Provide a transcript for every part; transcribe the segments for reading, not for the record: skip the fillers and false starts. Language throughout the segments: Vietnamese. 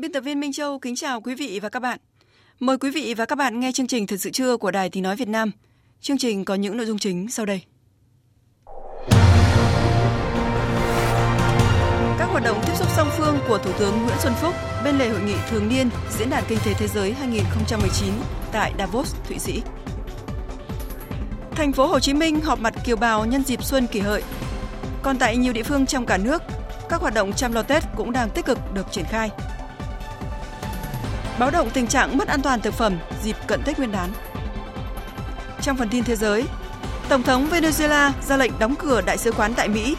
Biên tập viên Minh Châu kính chào quý vị và các bạn. Mời quý vị và các bạn nghe chương trình Thật sự trưa của Đài Tiếng nói Việt Nam. Chương trình có những nội dung chính sau đây. Các hoạt động tiếp xúc song phương của Thủ tướng Nguyễn Xuân Phúc bên lề hội nghị thường niên Diễn đàn Kinh tế Thế giới 2019 tại Davos, Thụy Sĩ. Thành phố Hồ Chí Minh họp mặt kiều bào nhân dịp xuân Kỷ Hợi. Còn tại nhiều địa phương trong cả nước, các hoạt động chăm lo Tết cũng đang tích cực được triển khai. Báo động tình trạng mất an toàn thực phẩm dịp cận Tết Nguyên đán. Trong phần tin thế giới, Tổng thống Venezuela ra lệnh đóng cửa đại sứ quán tại Mỹ.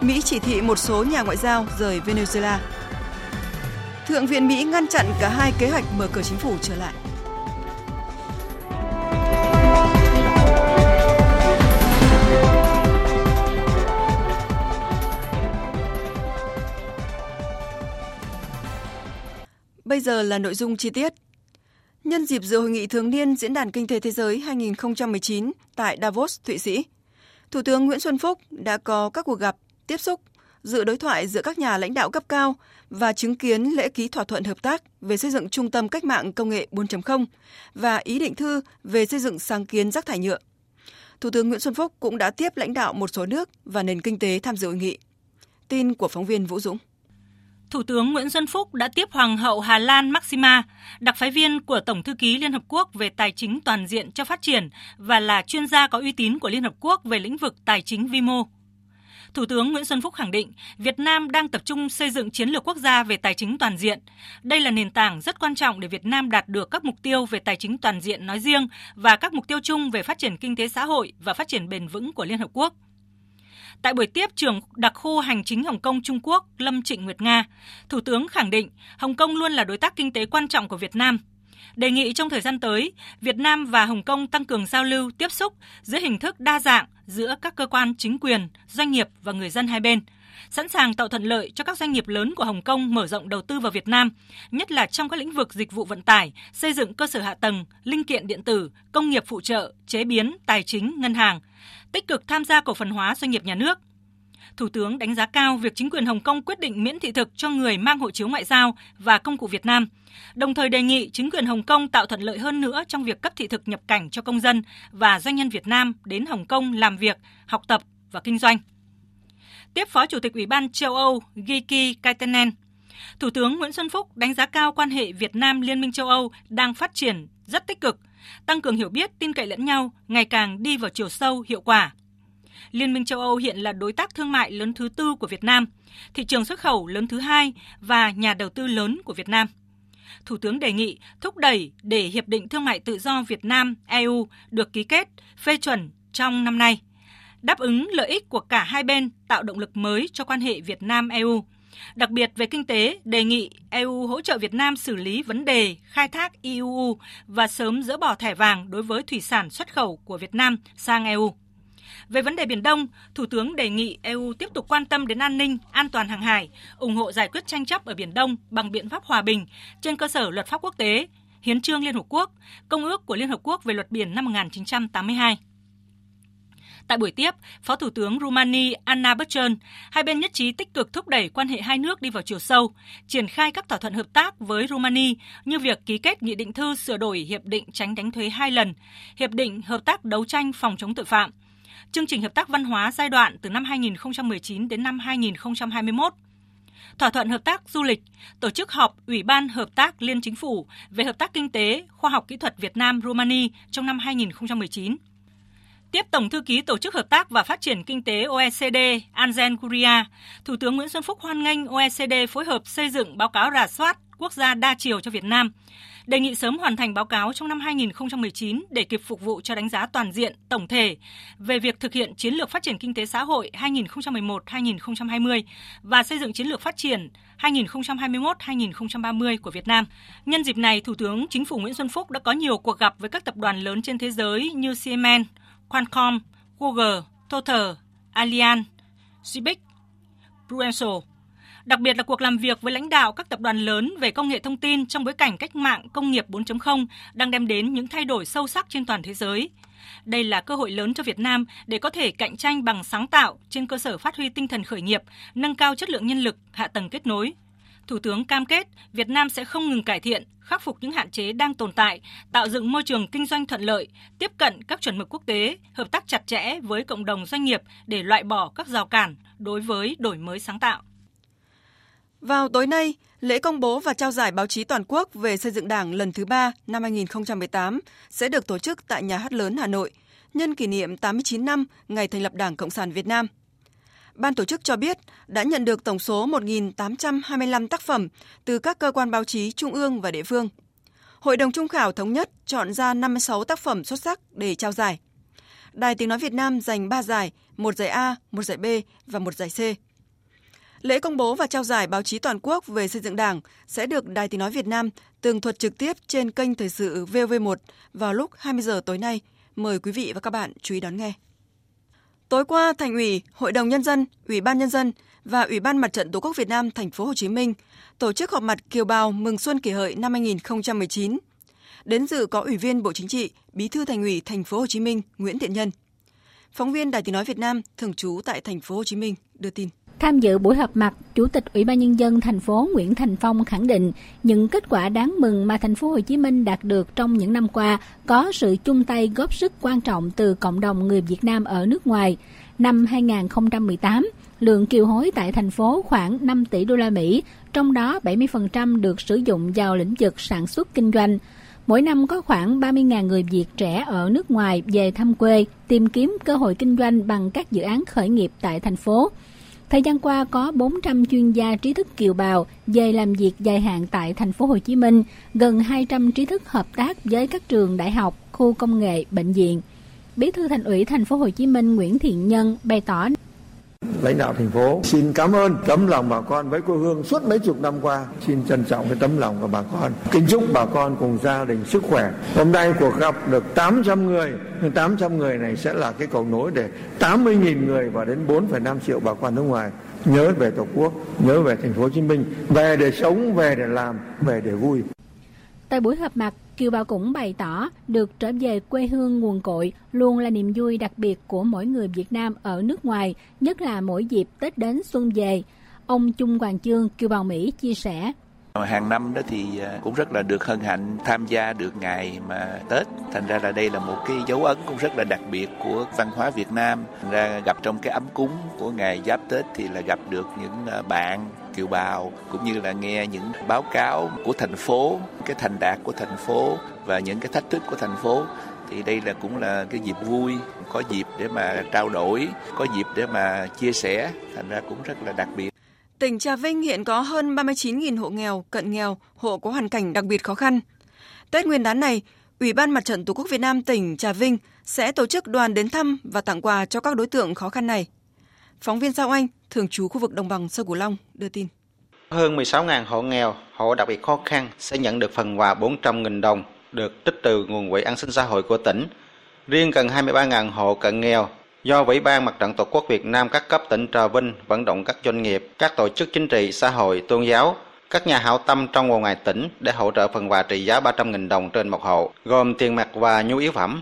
Mỹ chỉ thị một số nhà ngoại giao rời Venezuela. Thượng viện Mỹ ngăn chặn cả hai kế hoạch mở cửa chính phủ trở lại. Bây giờ là nội dung chi tiết. Nhân dịp dự hội nghị thường niên Diễn đàn Kinh tế Thế giới 2019 tại Davos, Thụy Sĩ, Thủ tướng Nguyễn Xuân Phúc đã có các cuộc gặp, tiếp xúc, dự đối thoại giữa các nhà lãnh đạo cấp cao và chứng kiến lễ ký thỏa thuận hợp tác về xây dựng trung tâm cách mạng công nghệ 4.0 và ý định thư về xây dựng sáng kiến rác thải nhựa. Thủ tướng Nguyễn Xuân Phúc cũng đã tiếp lãnh đạo một số nước và nền kinh tế tham dự hội nghị. Tin của phóng viên Vũ Dũng. Thủ tướng Nguyễn Xuân Phúc đã tiếp Hoàng hậu Hà Lan Maxima, đặc phái viên của Tổng thư ký Liên Hợp Quốc về tài chính toàn diện cho phát triển và là chuyên gia có uy tín của Liên Hợp Quốc về lĩnh vực tài chính vi mô. Thủ tướng Nguyễn Xuân Phúc khẳng định Việt Nam đang tập trung xây dựng chiến lược quốc gia về tài chính toàn diện. Đây là nền tảng rất quan trọng để Việt Nam đạt được các mục tiêu về tài chính toàn diện nói riêng và các mục tiêu chung về phát triển kinh tế xã hội và phát triển bền vững của Liên Hợp Quốc. Tại buổi tiếp trưởng đặc khu hành chính Hồng Kông Trung Quốc Lâm Trịnh Nguyệt Nga, Thủ tướng khẳng định Hồng Kông luôn là đối tác kinh tế quan trọng của Việt Nam. Đề nghị trong thời gian tới, Việt Nam và Hồng Kông tăng cường giao lưu, tiếp xúc dưới hình thức đa dạng giữa các cơ quan chính quyền, doanh nghiệp và người dân hai bên, sẵn sàng tạo thuận lợi cho các doanh nghiệp lớn của Hồng Kông mở rộng đầu tư vào Việt Nam, nhất là trong các lĩnh vực dịch vụ vận tải, xây dựng cơ sở hạ tầng, linh kiện điện tử, công nghiệp phụ trợ, chế biến, tài chính, ngân hàng, tích cực tham gia cổ phần hóa doanh nghiệp nhà nước. Thủ tướng đánh giá cao việc chính quyền Hồng Kông quyết định miễn thị thực cho người mang hộ chiếu ngoại giao và công cụ Việt Nam, đồng thời đề nghị chính quyền Hồng Kông tạo thuận lợi hơn nữa trong việc cấp thị thực nhập cảnh cho công dân và doanh nhân Việt Nam đến Hồng Kông làm việc, học tập và kinh doanh. Tiếp Phó Chủ tịch Ủy ban châu Âu Giki Kaitenen, Thủ tướng Nguyễn Xuân Phúc đánh giá cao quan hệ Việt Nam-Liên minh châu Âu đang phát triển rất tích cực, tăng cường hiểu biết, tin cậy lẫn nhau, ngày càng đi vào chiều sâu, hiệu quả. Liên minh châu Âu hiện là đối tác thương mại lớn thứ tư của Việt Nam, thị trường xuất khẩu lớn thứ hai và nhà đầu tư lớn của Việt Nam. Thủ tướng đề nghị thúc đẩy để Hiệp định Thương mại Tự do Việt Nam-EU được ký kết, phê chuẩn trong năm nay, đáp ứng lợi ích của cả hai bên, tạo động lực mới cho quan hệ Việt Nam-EU. Đặc biệt về kinh tế, đề nghị EU hỗ trợ Việt Nam xử lý vấn đề khai thác IUU và sớm dỡ bỏ thẻ vàng đối với thủy sản xuất khẩu của Việt Nam sang EU. Về vấn đề Biển Đông, Thủ tướng đề nghị EU tiếp tục quan tâm đến an ninh, an toàn hàng hải, ủng hộ giải quyết tranh chấp ở Biển Đông bằng biện pháp hòa bình trên cơ sở luật pháp quốc tế, Hiến chương Liên Hợp Quốc, Công ước của Liên Hợp Quốc về luật biển năm 1982. Tại buổi tiếp, Phó Thủ tướng Rumani Anna Bătrân, hai bên nhất trí tích cực thúc đẩy quan hệ hai nước đi vào chiều sâu, triển khai các thỏa thuận hợp tác với Rumani như việc ký kết nghị định thư sửa đổi Hiệp định tránh đánh thuế 2 lần, Hiệp định hợp tác đấu tranh phòng chống tội phạm, chương trình hợp tác văn hóa giai đoạn từ năm 2019 đến năm 2021, thỏa thuận hợp tác du lịch, tổ chức họp Ủy ban Hợp tác Liên Chính phủ về hợp tác kinh tế, khoa học kỹ thuật Việt Nam-Rumani trong năm 2019. Tiếp Tổng thư ký Tổ chức Hợp tác và Phát triển Kinh tế OECD Angel Gurría, Thủ tướng Nguyễn Xuân Phúc hoan nghênh OECD phối hợp xây dựng báo cáo rà soát quốc gia đa chiều cho Việt Nam, đề nghị sớm hoàn thành báo cáo trong năm 2019 để kịp phục vụ cho đánh giá toàn diện, tổng thể về việc thực hiện chiến lược phát triển kinh tế xã hội 2011-2020 và xây dựng chiến lược phát triển 2021-2030 của Việt Nam. Nhân dịp này, Thủ tướng Chính phủ Nguyễn Xuân Phúc đã có nhiều cuộc gặp với các tập đoàn lớn trên thế giới như Siemens, Fancom, Google, Total, Allian, Shibik, Prenso. Đặc biệt là cuộc làm việc với lãnh đạo các tập đoàn lớn về công nghệ thông tin trong bối cảnh cách mạng công nghiệp 4.0 đang đem đến những thay đổi sâu sắc trên toàn thế giới. Đây là cơ hội lớn cho Việt Nam để có thể cạnh tranh bằng sáng tạo trên cơ sở phát huy tinh thần khởi nghiệp, nâng cao chất lượng nhân lực, hạ tầng kết nối. Thủ tướng cam kết Việt Nam sẽ không ngừng cải thiện, khắc phục những hạn chế đang tồn tại, tạo dựng môi trường kinh doanh thuận lợi, tiếp cận các chuẩn mực quốc tế, hợp tác chặt chẽ với cộng đồng doanh nghiệp để loại bỏ các rào cản đối với đổi mới sáng tạo. Vào tối nay, lễ công bố và trao giải báo chí toàn quốc về xây dựng Đảng lần thứ 3 năm 2018 sẽ được tổ chức tại Nhà hát lớn Hà Nội, nhân kỷ niệm 89 năm ngày thành lập Đảng Cộng sản Việt Nam. Ban tổ chức cho biết đã nhận được tổng số 1.825 tác phẩm từ các cơ quan báo chí trung ương và địa phương. Hội đồng trung khảo thống nhất chọn ra 56 tác phẩm xuất sắc để trao giải. Đài Tiếng nói Việt Nam giành 3 giải, 1 giải A, 1 giải B và 1 giải C. Lễ công bố và trao giải báo chí toàn quốc về xây dựng Đảng sẽ được Đài Tiếng nói Việt Nam tường thuật trực tiếp trên kênh thời sự VOV1 vào lúc 20 giờ tối nay. Mời quý vị và các bạn chú ý đón nghe. Tối qua, Thành ủy, Hội đồng Nhân dân, Ủy ban Nhân dân và Ủy ban Mặt trận Tổ quốc Việt Nam TP.HCM tổ chức họp mặt kiều bào mừng xuân Kỷ Hợi năm 2019. Đến dự có Ủy viên Bộ Chính trị, Bí thư Thành ủy TP.HCM Nguyễn Thiện Nhân. Phóng viên Đài Tiếng nói Việt Nam thường trú tại TP.HCM đưa tin. Tham dự buổi họp mặt, Chủ tịch Ủy ban Nhân dân thành phố Nguyễn Thành Phong khẳng định những kết quả đáng mừng mà thành phố Hồ Chí Minh đạt được trong những năm qua có sự chung tay góp sức quan trọng từ cộng đồng người Việt Nam ở nước ngoài. Năm 2018, lượng kiều hối tại thành phố khoảng 5 tỷ đô la Mỹ, trong đó 70% được sử dụng vào lĩnh vực sản xuất kinh doanh. Mỗi năm có khoảng 30.000 người Việt trẻ ở nước ngoài về thăm quê, tìm kiếm cơ hội kinh doanh bằng các dự án khởi nghiệp tại thành phố. Thời gian qua có 400 chuyên gia trí thức kiều bào về làm việc dài hạn tại thành phố Hồ Chí Minh, gần 200 trí thức hợp tác với các trường đại học, khu công nghệ, bệnh viện. Bí thư Thành ủy thành phố Hồ Chí Minh Nguyễn Thiện Nhân bày tỏ: Lãnh đạo thành phố xin cảm ơn tấm lòng bà con với quê hương suốt mấy chục năm qua, xin trân trọng cái tấm lòng của bà con, kính chúc bà con cùng gia đình sức khỏe. Hôm nay cuộc gặp được 800 người, 800 người này sẽ là cái cầu nối để 80.000 người và đến 4,5 triệu bà con nước ngoài nhớ về Tổ quốc, nhớ về thành phố Hồ Chí Minh, về để sống, về để làm, về để vui. Tại buổi họp mặt, kiều bào cũng bày tỏ được trở về quê hương nguồn cội luôn là niềm vui đặc biệt của mỗi người Việt Nam ở nước ngoài, nhất là mỗi dịp Tết đến xuân về. Ông Trung Hoàng Chương, kiều bào Mỹ chia sẻ. Hàng năm đó thì cũng rất là được hân hạnh tham gia được ngày mà Tết. Thành ra là đây là một cái dấu ấn cũng rất là đặc biệt của văn hóa Việt Nam. Thành ra gặp trong cái ấm cúng của ngày Giáp Tết thì là gặp được những bạn kiều bào cũng như là nghe những báo cáo của thành phố, cái thành đạt của thành phố và những cái thách thức của thành phố. Thì đây là cũng là cái dịp vui, có dịp để mà trao đổi, có dịp để mà chia sẻ. Thành ra cũng rất là đặc biệt. Tỉnh Trà Vinh hiện có hơn 39.000 hộ nghèo, cận nghèo, hộ có hoàn cảnh đặc biệt khó khăn. Tết Nguyên đán này, Ủy ban Mặt trận Tổ quốc Việt Nam tỉnh Trà Vinh sẽ tổ chức đoàn đến thăm và tặng quà cho các đối tượng khó khăn này. Phóng viên Giao Anh, thường trú khu vực đồng bằng Sông Cửu Long đưa tin. Hơn 16.000 hộ nghèo, hộ đặc biệt khó khăn sẽ nhận được phần quà 400.000 đồng được trích từ nguồn quỹ an sinh xã hội của tỉnh. Riêng gần 23.000 hộ cận nghèo do Ủy ban Mặt trận Tổ quốc Việt Nam các cấp tỉnh Trà Vinh vận động các doanh nghiệp, các tổ chức chính trị, xã hội, tôn giáo, các nhà hảo tâm trong và ngoài tỉnh để hỗ trợ phần quà trị giá 300.000 đồng trên một hộ, gồm tiền mặt và nhu yếu phẩm.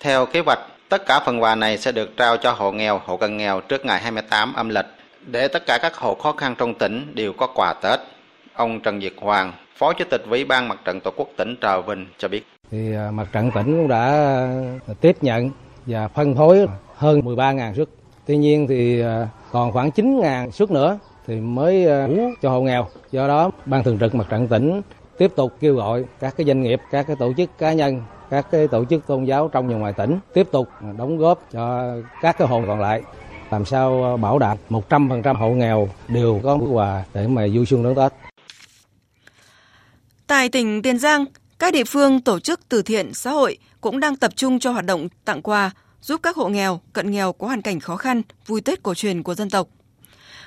Theo kế hoạch, tất cả phần quà này sẽ được trao cho hộ nghèo, hộ cận nghèo trước ngày 28 âm lịch, để tất cả các hộ khó khăn trong tỉnh đều có quà Tết. Ông Trần Việt Hoàng, Phó Chủ tịch Ủy ban Mặt trận Tổ quốc tỉnh Trà Vinh cho biết. Thì Mặt trận tỉnh cũng đã tiếp nhận và phân phối hơn 13.000 suất. Tuy nhiên thì còn khoảng 9.000 suất nữa thì mới đủ cho hộ nghèo. Do đó, Ban Thường trực Mặt trận tỉnh tiếp tục kêu gọi các cái doanh nghiệp, các cái tổ chức cá nhân các cái tổ chức tôn giáo trong và ngoài tỉnh tiếp tục đóng góp cho các cái hộ còn lại, làm sao bảo đảm 100% hộ nghèo đều có món quà để mà vui xuân đón Tết. Tại tỉnh Tiền Giang, các địa phương tổ chức từ thiện xã hội cũng đang tập trung cho hoạt động tặng quà, giúp các hộ nghèo, cận nghèo có hoàn cảnh khó khăn vui Tết cổ truyền của dân tộc.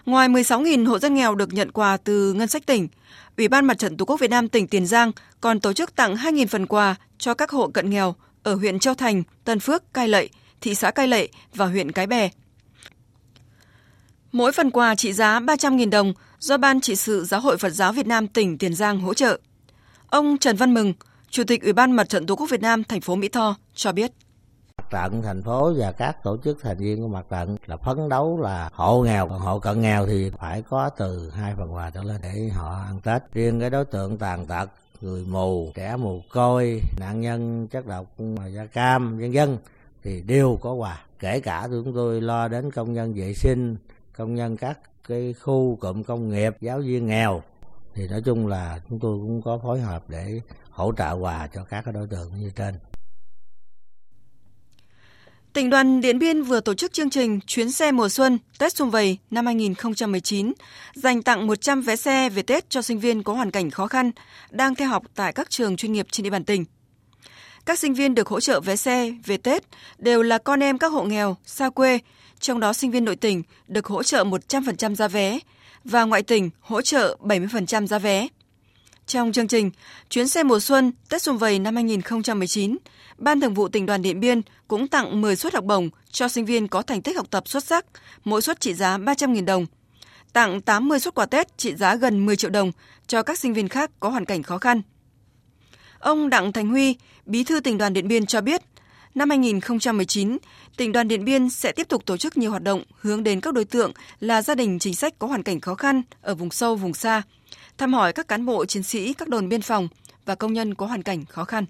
Ngoài 16.000 hộ dân nghèo được nhận quà từ ngân sách tỉnh, Ủy ban Mặt trận Tổ quốc Việt Nam tỉnh Tiền Giang còn tổ chức tặng 2.000 phần quà cho các hộ cận nghèo ở huyện Châu Thành, Tân Phước, Cai Lậy, thị xã Cai Lậy và huyện Cái Bè. Mỗi phần quà trị giá 300.000 đồng do Ban trị sự Giáo hội Phật giáo Việt Nam tỉnh Tiền Giang hỗ trợ. Ông Trần Văn Mừng, Chủ tịch Ủy ban Mặt trận Tổ quốc Việt Nam thành phố Mỹ Tho cho biết. Mặt trận thành phố và các tổ chức thành viên của mặt trận là phấn đấu là hộ nghèo, hộ cận nghèo thì phải có từ 2 phần quà trở lên để họ ăn Tết. Riêng cái đối tượng tàn tật, người mù, trẻ mồ côi, nạn nhân chất độc da cam, vân vân thì đều có quà. Kể cả chúng tôi lo đến công nhân vệ sinh, công nhân các cái khu cụm công nghiệp, giáo viên nghèo. Thì nói chung là chúng tôi cũng có phối hợp để hỗ trợ quà cho các đối tượng như trên. Tỉnh đoàn Điện Biên vừa tổ chức chương trình Chuyến xe mùa xuân Tết Sum Vầy năm 2019, dành tặng 100 vé xe về Tết cho sinh viên có hoàn cảnh khó khăn, đang theo học tại các trường chuyên nghiệp trên địa bàn tỉnh. Các sinh viên được hỗ trợ vé xe về Tết đều là con em các hộ nghèo, xa quê, trong đó sinh viên nội tỉnh được hỗ trợ 100% giá vé, và ngoại tỉnh hỗ trợ 70% giá vé. Trong chương trình Chuyến xe mùa xuân Tết Sum Vầy năm 2019, Ban Thường vụ Tỉnh đoàn Điện Biên cũng tặng 10 suất học bổng cho sinh viên có thành tích học tập xuất sắc, mỗi suất trị giá 300.000 đồng, tặng 80 suất quà Tết trị giá gần 10 triệu đồng cho các sinh viên khác có hoàn cảnh khó khăn. Ông Đặng Thành Huy, Bí thư Tỉnh đoàn Điện Biên cho biết, năm 2019, Tỉnh đoàn Điện Biên sẽ tiếp tục tổ chức nhiều hoạt động hướng đến các đối tượng là gia đình chính sách có hoàn cảnh khó khăn ở vùng sâu, vùng xa, thăm hỏi các cán bộ chiến sĩ các đồn biên phòng và công nhân có hoàn cảnh khó khăn.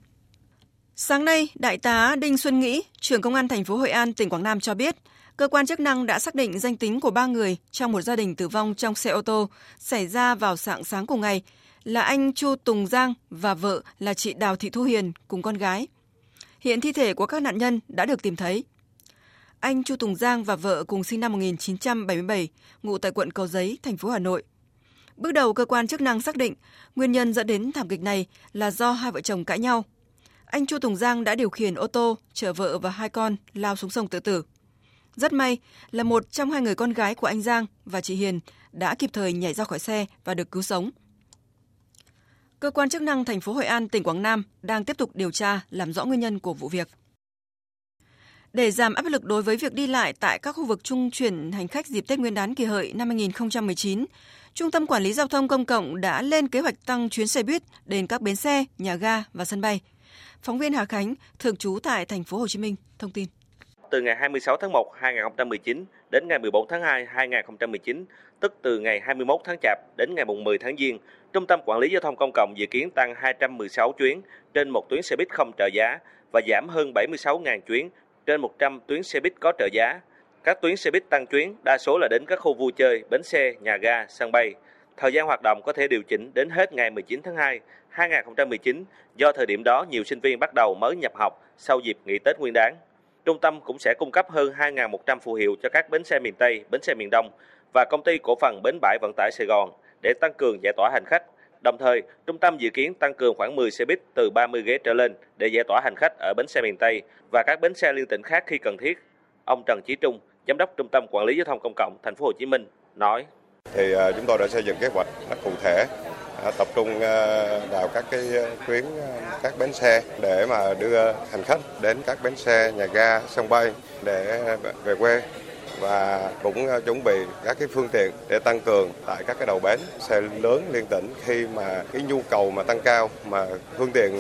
Sáng nay, Đại tá Đinh Xuân Nghĩ, trưởng Công an thành phố Hội An, tỉnh Quảng Nam cho biết, cơ quan chức năng đã xác định danh tính của 3 người trong một gia đình tử vong trong xe ô tô xảy ra vào rạng sáng cùng ngày là anh Chu Tùng Giang và vợ là chị Đào Thị Thu Hiền cùng con gái. Hiện thi thể của các nạn nhân đã được tìm thấy. Anh Chu Tùng Giang và vợ cùng sinh năm 1977, ngụ tại quận Cầu Giấy, thành phố Hà Nội. Bước đầu, cơ quan chức năng xác định nguyên nhân dẫn đến thảm kịch này là do hai vợ chồng cãi nhau. Anh Chu Tùng Giang đã điều khiển ô tô chở vợ và hai con lao xuống sông tự tử. Rất may là một trong hai người con gái của anh Giang và chị Hiền đã kịp thời nhảy ra khỏi xe và được cứu sống. Cơ quan chức năng thành phố Hội An, tỉnh Quảng Nam đang tiếp tục điều tra làm rõ nguyên nhân của vụ việc. Để giảm áp lực đối với việc đi lại tại các khu vực trung chuyển hành khách dịp Tết Nguyên đán Kỷ Hợi năm 2019, Trung tâm Quản lý Giao thông Công cộng đã lên kế hoạch tăng chuyến xe buýt đến các bến xe, nhà ga và sân bay. Phóng viên Hà Khánh, thường trú tại thành phố Hồ Chí Minh, thông tin. Từ ngày 26 tháng 1, 2019 đến ngày 14 tháng 2, 2019, tức từ ngày 21 tháng Chạp đến ngày 10 tháng Giêng, Trung tâm Quản lý Giao thông Công cộng dự kiến tăng 216 chuyến trên một tuyến xe buýt không trợ giá và giảm hơn 76.000 chuyến trên 100 tuyến xe buýt có trợ giá. Các tuyến xe buýt tăng chuyến đa số là đến các khu vui chơi, bến xe, nhà ga, sân bay. Thời gian hoạt động có thể điều chỉnh đến hết ngày 19 tháng 2, 2019 do thời điểm đó nhiều sinh viên bắt đầu mới nhập học sau dịp nghỉ Tết Nguyên đán. Trung tâm cũng sẽ cung cấp hơn 2.100 phù hiệu cho các bến xe miền Tây, bến xe miền Đông và công ty cổ phần Bến bãi Vận tải Sài Gòn để tăng cường giải tỏa hành khách. Đồng thời, trung tâm dự kiến tăng cường khoảng 10 xe buýt từ 30 ghế trở lên để giải tỏa hành khách ở bến xe miền Tây và các bến xe liên tỉnh khác khi cần thiết. Ông Trần Chí Trung, Giám đốc Trung tâm Quản lý Giao thông Công cộng Thành phố Hồ Chí Minh nói: "Thì chúng tôi đã xây dựng kế hoạch rất cụ thể, tập trung vào các cái tuyến, các bến xe để mà đưa hành khách đến các bến xe, nhà ga, sân bay để về quê và cũng chuẩn bị các cái phương tiện để tăng cường tại các cái đầu bến xe lớn liên tỉnh khi mà cái nhu cầu mà tăng cao mà phương tiện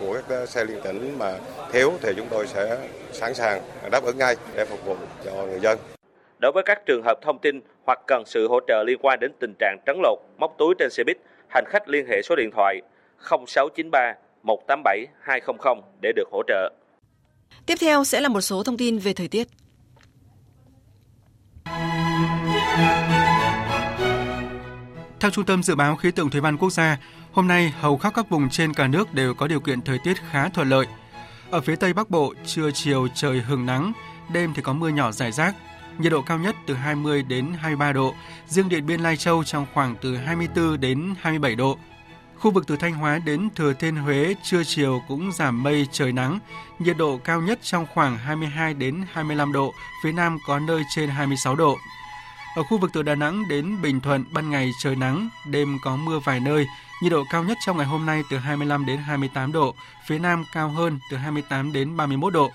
của các xe liên tỉnh mà thiếu thì chúng tôi sẽ sẵn sàng đáp ứng ngay để phục vụ cho người dân." Đối với các trường hợp thông tin hoặc cần sự hỗ trợ liên quan đến tình trạng trấn lột, móc túi trên xe buýt, hành khách liên hệ số điện thoại 0693 187 200 để được hỗ trợ. Tiếp theo sẽ là một số thông tin về thời tiết. Theo Trung tâm Dự báo Khí tượng Thủy văn Quốc gia, hôm nay hầu khắp các vùng trên cả nước đều có điều kiện thời tiết khá thuận lợi. Ở phía Tây Bắc Bộ, trưa chiều trời hừng nắng, đêm thì có mưa nhỏ rải rác. Nhiệt độ cao nhất từ 20 đến 23 độ, riêng Điện Biên Lai Châu trong khoảng từ 24 đến 27 độ. Khu vực từ Thanh Hóa đến Thừa Thiên Huế trưa chiều cũng giảm mây trời nắng, nhiệt độ cao nhất trong khoảng 22 đến 25 độ, phía Nam có nơi trên 26 độ. Ở khu vực từ Đà Nẵng đến Bình Thuận ban ngày trời nắng, đêm có mưa vài nơi, nhiệt độ cao nhất trong ngày hôm nay từ 25 đến 28 độ, phía Nam cao hơn từ 28 đến 31 độ.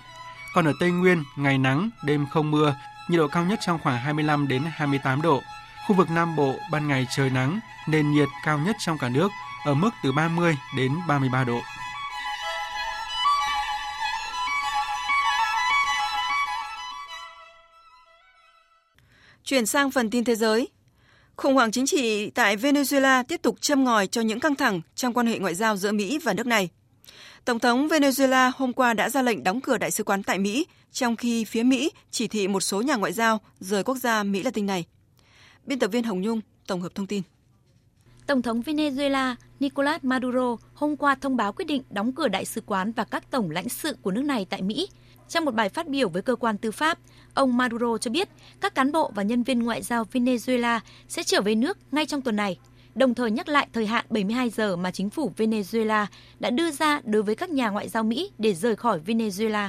Còn ở Tây Nguyên, ngày nắng, đêm không mưa, nhiệt độ cao nhất trong khoảng 25 đến 28 độ. Khu vực Nam Bộ ban ngày trời nắng, nền nhiệt cao nhất trong cả nước ở mức từ 30 đến 33 độ. Chuyển sang phần tin thế giới. Khủng hoảng chính trị tại Venezuela tiếp tục châm ngòi cho những căng thẳng trong quan hệ ngoại giao giữa Mỹ và nước này. Tổng thống Venezuela hôm qua đã ra lệnh đóng cửa đại sứ quán tại Mỹ, trong khi phía Mỹ chỉ thị một số nhà ngoại giao rời quốc gia Mỹ Latin này. Biên tập viên Hồng Nhung tổng hợp thông tin. Tổng thống Venezuela Nicolas Maduro hôm qua thông báo quyết định đóng cửa đại sứ quán và các tổng lãnh sự của nước này tại Mỹ. Trong một bài phát biểu với cơ quan tư pháp, ông Maduro cho biết các cán bộ và nhân viên ngoại giao Venezuela sẽ trở về nước ngay trong tuần này, đồng thời nhắc lại thời hạn 72 giờ mà chính phủ Venezuela đã đưa ra đối với các nhà ngoại giao Mỹ để rời khỏi Venezuela.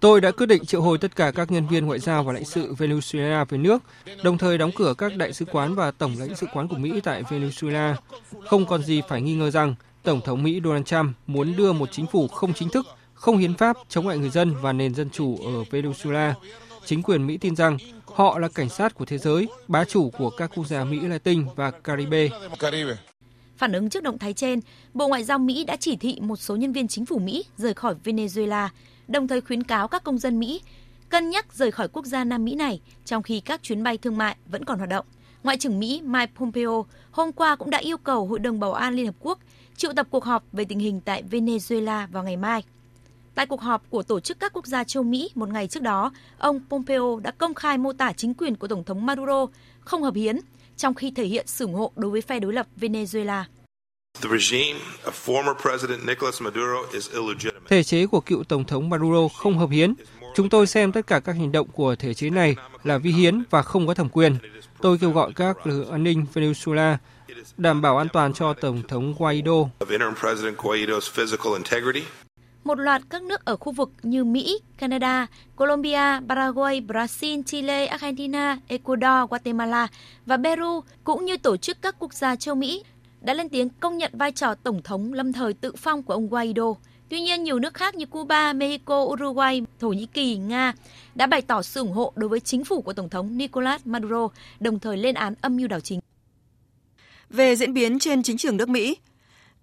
Tôi đã quyết định triệu hồi tất cả các nhân viên ngoại giao và lãnh sự Venezuela về nước, đồng thời đóng cửa các đại sứ quán và tổng lãnh sự quán của Mỹ tại Venezuela. Không còn gì phải nghi ngờ rằng Tổng thống Mỹ Donald Trump muốn đưa một chính phủ không chính thức, không hiến pháp, chống lại người dân và nền dân chủ ở Venezuela. Chính quyền Mỹ tin rằng họ là cảnh sát của thế giới, bá chủ của các quốc gia Mỹ Latin và Caribe. Phản ứng trước động thái trên, Bộ Ngoại giao Mỹ đã chỉ thị một số nhân viên chính phủ Mỹ rời khỏi Venezuela, đồng thời khuyến cáo các công dân Mỹ cân nhắc rời khỏi quốc gia Nam Mỹ này trong khi các chuyến bay thương mại vẫn còn hoạt động. Ngoại trưởng Mỹ Mike Pompeo hôm qua cũng đã yêu cầu Hội đồng Bảo an Liên Hợp Quốc triệu tập cuộc họp về tình hình tại Venezuela vào ngày mai. Tại cuộc họp của Tổ chức các quốc gia châu Mỹ một ngày trước đó, ông Pompeo đã công khai mô tả chính quyền của Tổng thống Maduro không hợp hiến, trong khi thể hiện sự ủng hộ đối với phe đối lập Venezuela. Thể chế của cựu Tổng thống Maduro không hợp hiến. Chúng tôi xem tất cả các hành động của thể chế này là vi hiến và không có thẩm quyền. Tôi kêu gọi các lực lượng an ninh Venezuela đảm bảo an toàn cho Tổng thống Guaido. Một loạt các nước ở khu vực như Mỹ, Canada, Colombia, Paraguay, Brazil, Chile, Argentina, Ecuador, Guatemala và Peru cũng như tổ chức các quốc gia châu Mỹ đã lên tiếng công nhận vai trò Tổng thống lâm thời tự phong của ông Guaido. Tuy nhiên, nhiều nước khác như Cuba, Mexico, Uruguay, Thổ Nhĩ Kỳ, Nga đã bày tỏ sự ủng hộ đối với chính phủ của Tổng thống Nicolas Maduro, đồng thời lên án âm mưu đảo chính. Về diễn biến trên chính trường nước Mỹ,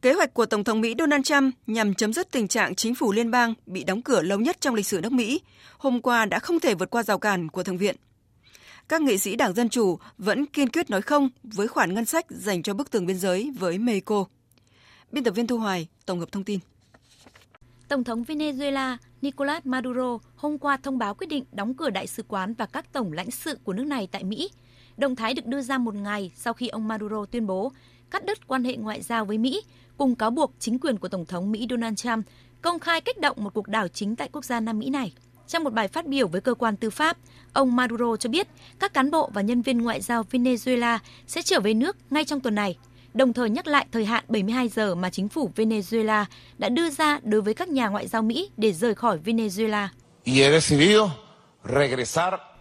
kế hoạch của Tổng thống Mỹ Donald Trump nhằm chấm dứt tình trạng chính phủ liên bang bị đóng cửa lâu nhất trong lịch sử nước Mỹ, hôm qua đã không thể vượt qua rào cản của Thượng viện. Các nghị sĩ Đảng Dân Chủ vẫn kiên quyết nói không với khoản ngân sách dành cho bức tường biên giới với Mexico. Biên tập viên Thu Hoài tổng hợp thông tin. Tổng thống Venezuela Nicolas Maduro hôm qua thông báo quyết định đóng cửa đại sứ quán và các tổng lãnh sự của nước này tại Mỹ. Động thái được đưa ra một ngày sau khi ông Maduro tuyên bố cắt đứt quan hệ ngoại giao với Mỹ, cùng cáo buộc chính quyền của Tổng thống Mỹ Donald Trump công khai kích động một cuộc đảo chính tại quốc gia Nam Mỹ này. Trong một bài phát biểu với cơ quan tư pháp, ông Maduro cho biết các cán bộ và nhân viên ngoại giao Venezuela sẽ trở về nước ngay trong tuần này, đồng thời nhắc lại thời hạn 72 giờ mà chính phủ Venezuela đã đưa ra đối với các nhà ngoại giao Mỹ để rời khỏi Venezuela.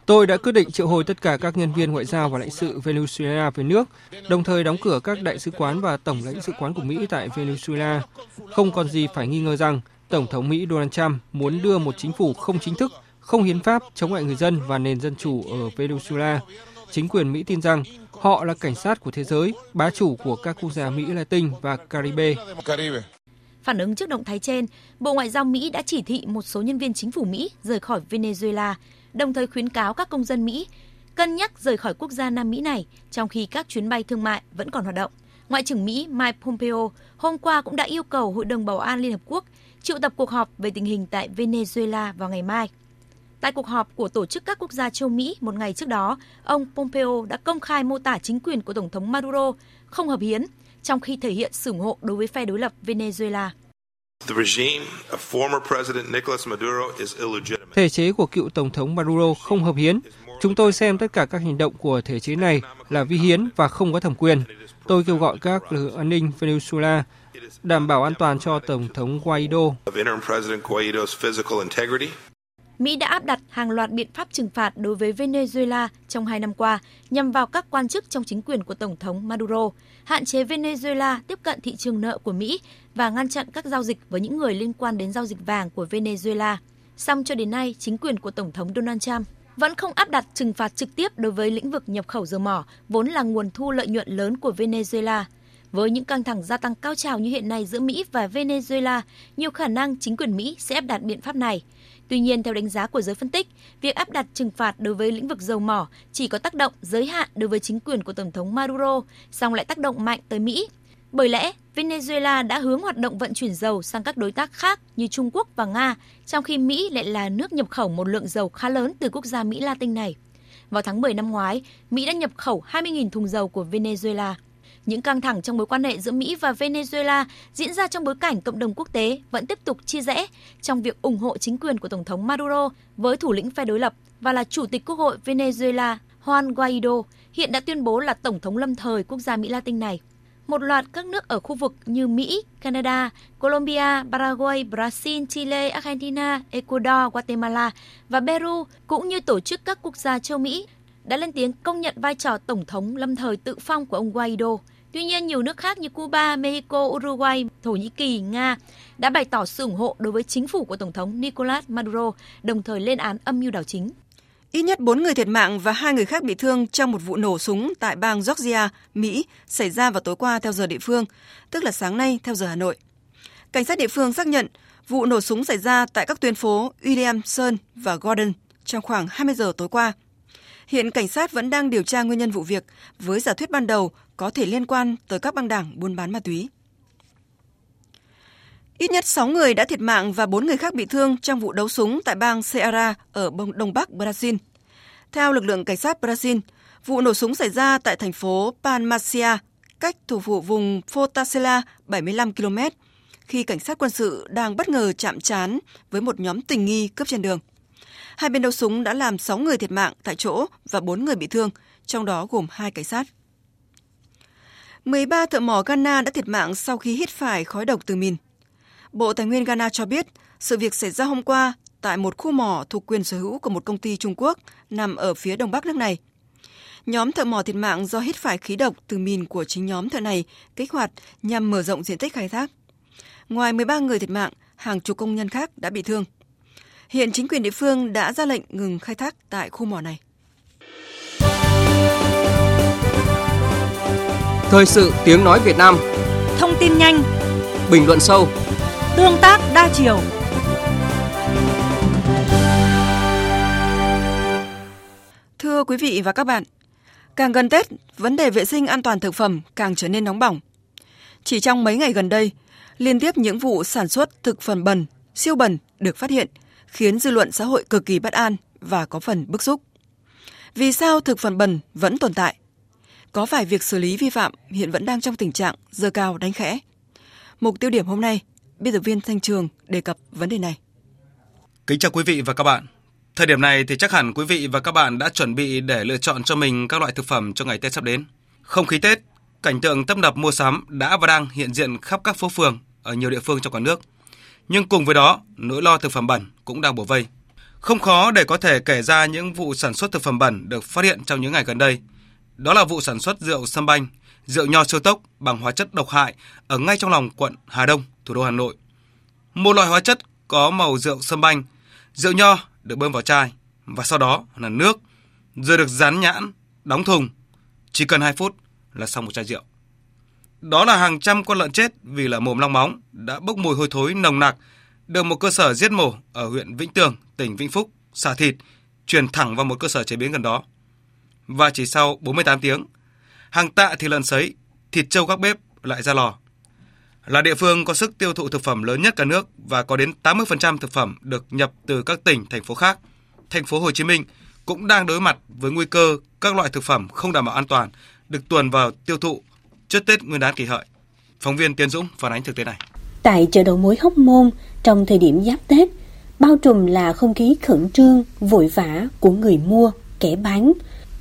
Tôi đã quyết định triệu hồi tất cả các nhân viên ngoại giao và lãnh sự Venezuela về nước, đồng thời đóng cửa các đại sứ quán và tổng lãnh sự quán của Mỹ tại Venezuela. Không còn gì phải nghi ngờ rằng Tổng thống Mỹ Donald Trump muốn đưa một chính phủ không chính thức, không hiến pháp, chống lại người dân và nền dân chủ ở Venezuela. Chính quyền Mỹ tin rằng họ là cảnh sát của thế giới, bá chủ của các quốc gia Mỹ Latin và Caribe. Phản ứng trước động thái trên, Bộ Ngoại giao Mỹ đã chỉ thị một số nhân viên chính phủ Mỹ rời khỏi Venezuela, đồng thời khuyến cáo các công dân Mỹ cân nhắc rời khỏi quốc gia Nam Mỹ này trong khi các chuyến bay thương mại vẫn còn hoạt động. Ngoại trưởng Mỹ Mike Pompeo hôm qua cũng đã yêu cầu Hội đồng Bảo an Liên Hợp Quốc triệu tập cuộc họp về tình hình tại Venezuela vào ngày mai. Tại cuộc họp của Tổ chức các quốc gia châu Mỹ một ngày trước đó, ông Pompeo đã công khai mô tả chính quyền của Tổng thống Maduro không hợp hiến, trong khi thể hiện sự ủng hộ đối với phe đối lập Venezuela. Thể chế của cựu Tổng thống Maduro không hợp hiến. Chúng tôi xem tất cả các hành động của thể chế này là vi hiến và không có thẩm quyền. Tôi kêu gọi các lực lượng an ninh Venezuela đảm bảo an toàn cho Tổng thống Guaido. Mỹ đã áp đặt hàng loạt biện pháp trừng phạt đối với Venezuela trong 2 năm qua nhằm vào các quan chức trong chính quyền của Tổng thống Maduro, hạn chế Venezuela tiếp cận thị trường nợ của Mỹ và ngăn chặn các giao dịch với những người liên quan đến giao dịch vàng của Venezuela. Song cho đến nay, chính quyền của Tổng thống Donald Trump vẫn không áp đặt trừng phạt trực tiếp đối với lĩnh vực nhập khẩu dầu mỏ, vốn là nguồn thu lợi nhuận lớn của Venezuela. Với những căng thẳng gia tăng cao trào như hiện nay giữa Mỹ và Venezuela, nhiều khả năng chính quyền Mỹ sẽ áp đặt biện pháp này. Tuy nhiên, theo đánh giá của giới phân tích, việc áp đặt trừng phạt đối với lĩnh vực dầu mỏ chỉ có tác động giới hạn đối với chính quyền của Tổng thống Maduro, song lại tác động mạnh tới Mỹ. Bởi lẽ, Venezuela đã hướng hoạt động vận chuyển dầu sang các đối tác khác như Trung Quốc và Nga, trong khi Mỹ lại là nước nhập khẩu một lượng dầu khá lớn từ quốc gia Mỹ Latin này. Vào tháng 10 năm ngoái, Mỹ đã nhập khẩu 20.000 thùng dầu của Venezuela. Những căng thẳng trong mối quan hệ giữa Mỹ và Venezuela diễn ra trong bối cảnh cộng đồng quốc tế vẫn tiếp tục chia rẽ trong việc ủng hộ chính quyền của Tổng thống Maduro với thủ lĩnh phe đối lập và là Chủ tịch Quốc hội Venezuela Juan Guaido, hiện đã tuyên bố là Tổng thống lâm thời quốc gia Mỹ Latin này. Một loạt các nước ở khu vực như Mỹ, Canada, Colombia, Paraguay, Brazil, Chile, Argentina, Ecuador, Guatemala và Peru cũng như tổ chức các quốc gia châu Mỹ đã lên tiếng công nhận vai trò Tổng thống lâm thời tự phong của ông Guaido. Tuy nhiên, nhiều nước khác như Cuba, Mexico, Uruguay, Thổ Nhĩ Kỳ, Nga đã bày tỏ sự ủng hộ đối với chính phủ của Tổng thống Nicolas Maduro, đồng thời lên án âm mưu đảo chính. Ít nhất 4 người thiệt mạng và 2 người khác bị thương trong một vụ nổ súng tại bang Georgia, Mỹ, xảy ra vào tối qua theo giờ địa phương, tức là sáng nay theo giờ Hà Nội. Cảnh sát địa phương xác nhận vụ nổ súng xảy ra tại các tuyến phố Williamson và Gordon trong khoảng 20 giờ tối qua. Hiện cảnh sát vẫn đang điều tra nguyên nhân vụ việc với giả thuyết ban đầu có thể liên quan tới các băng đảng buôn bán ma túy. Ít nhất 6 người đã thiệt mạng và 4 người khác bị thương trong vụ đấu súng tại bang Ceará ở Đông Bắc Brazil. Theo lực lượng cảnh sát Brazil, vụ nổ súng xảy ra tại thành phố Palmacia, cách thủ phủ vùng Fortaleza 75 km, khi cảnh sát quân sự đang bất ngờ chạm trán với một nhóm tình nghi cướp trên đường. Hai bên đấu súng đã làm 6 người thiệt mạng tại chỗ và 4 người bị thương, trong đó gồm 2 cảnh sát. 13 thợ mỏ Ghana đã thiệt mạng sau khi hít phải khói độc từ mìn. Bộ Tài nguyên Ghana cho biết sự việc xảy ra hôm qua tại một khu mỏ thuộc quyền sở hữu của một công ty Trung Quốc nằm ở phía đông bắc nước này. Nhóm thợ mỏ thiệt mạng do hít phải khí độc từ mìn của chính nhóm thợ này kích hoạt nhằm mở rộng diện tích khai thác. Ngoài 13 người thiệt mạng, hàng chục công nhân khác đã bị thương. Hiện chính quyền địa phương đã ra lệnh ngừng khai thác tại khu mỏ này. Thời sự tiếng nói Việt Nam. Thông tin nhanh, bình luận sâu, tương tác đa chiều. Thưa quý vị và các bạn, càng gần Tết, vấn đề vệ sinh an toàn thực phẩm càng trở nên nóng bỏng. Chỉ trong mấy ngày gần đây, liên tiếp những vụ sản xuất thực phẩm bẩn, siêu bẩn được phát hiện, khiến dư luận xã hội cực kỳ bất an và có phần bức xúc. Vì sao thực phẩm bẩn vẫn tồn tại? Có phải việc xử lý vi phạm hiện vẫn đang trong tình trạng giơ cao đánh khẽ? Mục tiêu điểm hôm nay, biên tập viên Thanh Trường đề cập vấn đề này. Kính chào quý vị và các bạn. Thời điểm này thì chắc hẳn quý vị và các bạn đã chuẩn bị để lựa chọn cho mình các loại thực phẩm cho ngày Tết sắp đến. Không khí Tết, cảnh tượng tấp nập mua sắm đã và đang hiện diện khắp các phố phường ở nhiều địa phương trong cả nước. Nhưng cùng với đó, nỗi lo thực phẩm bẩn cũng đang bủa vây. Không khó để có thể kể ra những vụ sản xuất thực phẩm bẩn được phát hiện trong những ngày gần đây. Đó là vụ sản xuất rượu sâm banh, rượu nho siêu tốc bằng hóa chất độc hại ở ngay trong lòng quận Hà Đông, thủ đô Hà Nội. Một loại hóa chất có màu rượu sâm banh, rượu nho được bơm vào chai và sau đó là nước, rồi được dán nhãn, đóng thùng. Chỉ cần 2 phút là xong một chai rượu. Đó là hàng trăm con lợn chết vì là mồm long móng đã bốc mùi hôi thối nồng nặc, được một cơ sở giết mổ ở huyện Vĩnh Tường, tỉnh Vĩnh Phúc xả thịt, chuyển thẳng vào một cơ sở chế biến gần đó. Và chỉ sau 48 tiếng, hàng tạ thịt lợn sấy, thịt trâu các bếp lại ra lò. Là địa phương có sức tiêu thụ thực phẩm lớn nhất cả nước và có đến 80% thực phẩm được nhập từ các tỉnh, thành phố khác, thành phố Hồ Chí Minh cũng đang đối mặt với nguy cơ các loại thực phẩm không đảm bảo an toàn được tuồn vào tiêu thụ trước Tết Nguyên đán Kỷ Hợi. Phóng viên Tiến Dũng phản ánh thực tế này. Tại chợ đầu mối Hóc Môn, trong thời điểm giáp Tết, bao trùm là không khí khẩn trương, vội vã của người mua, kẻ bán.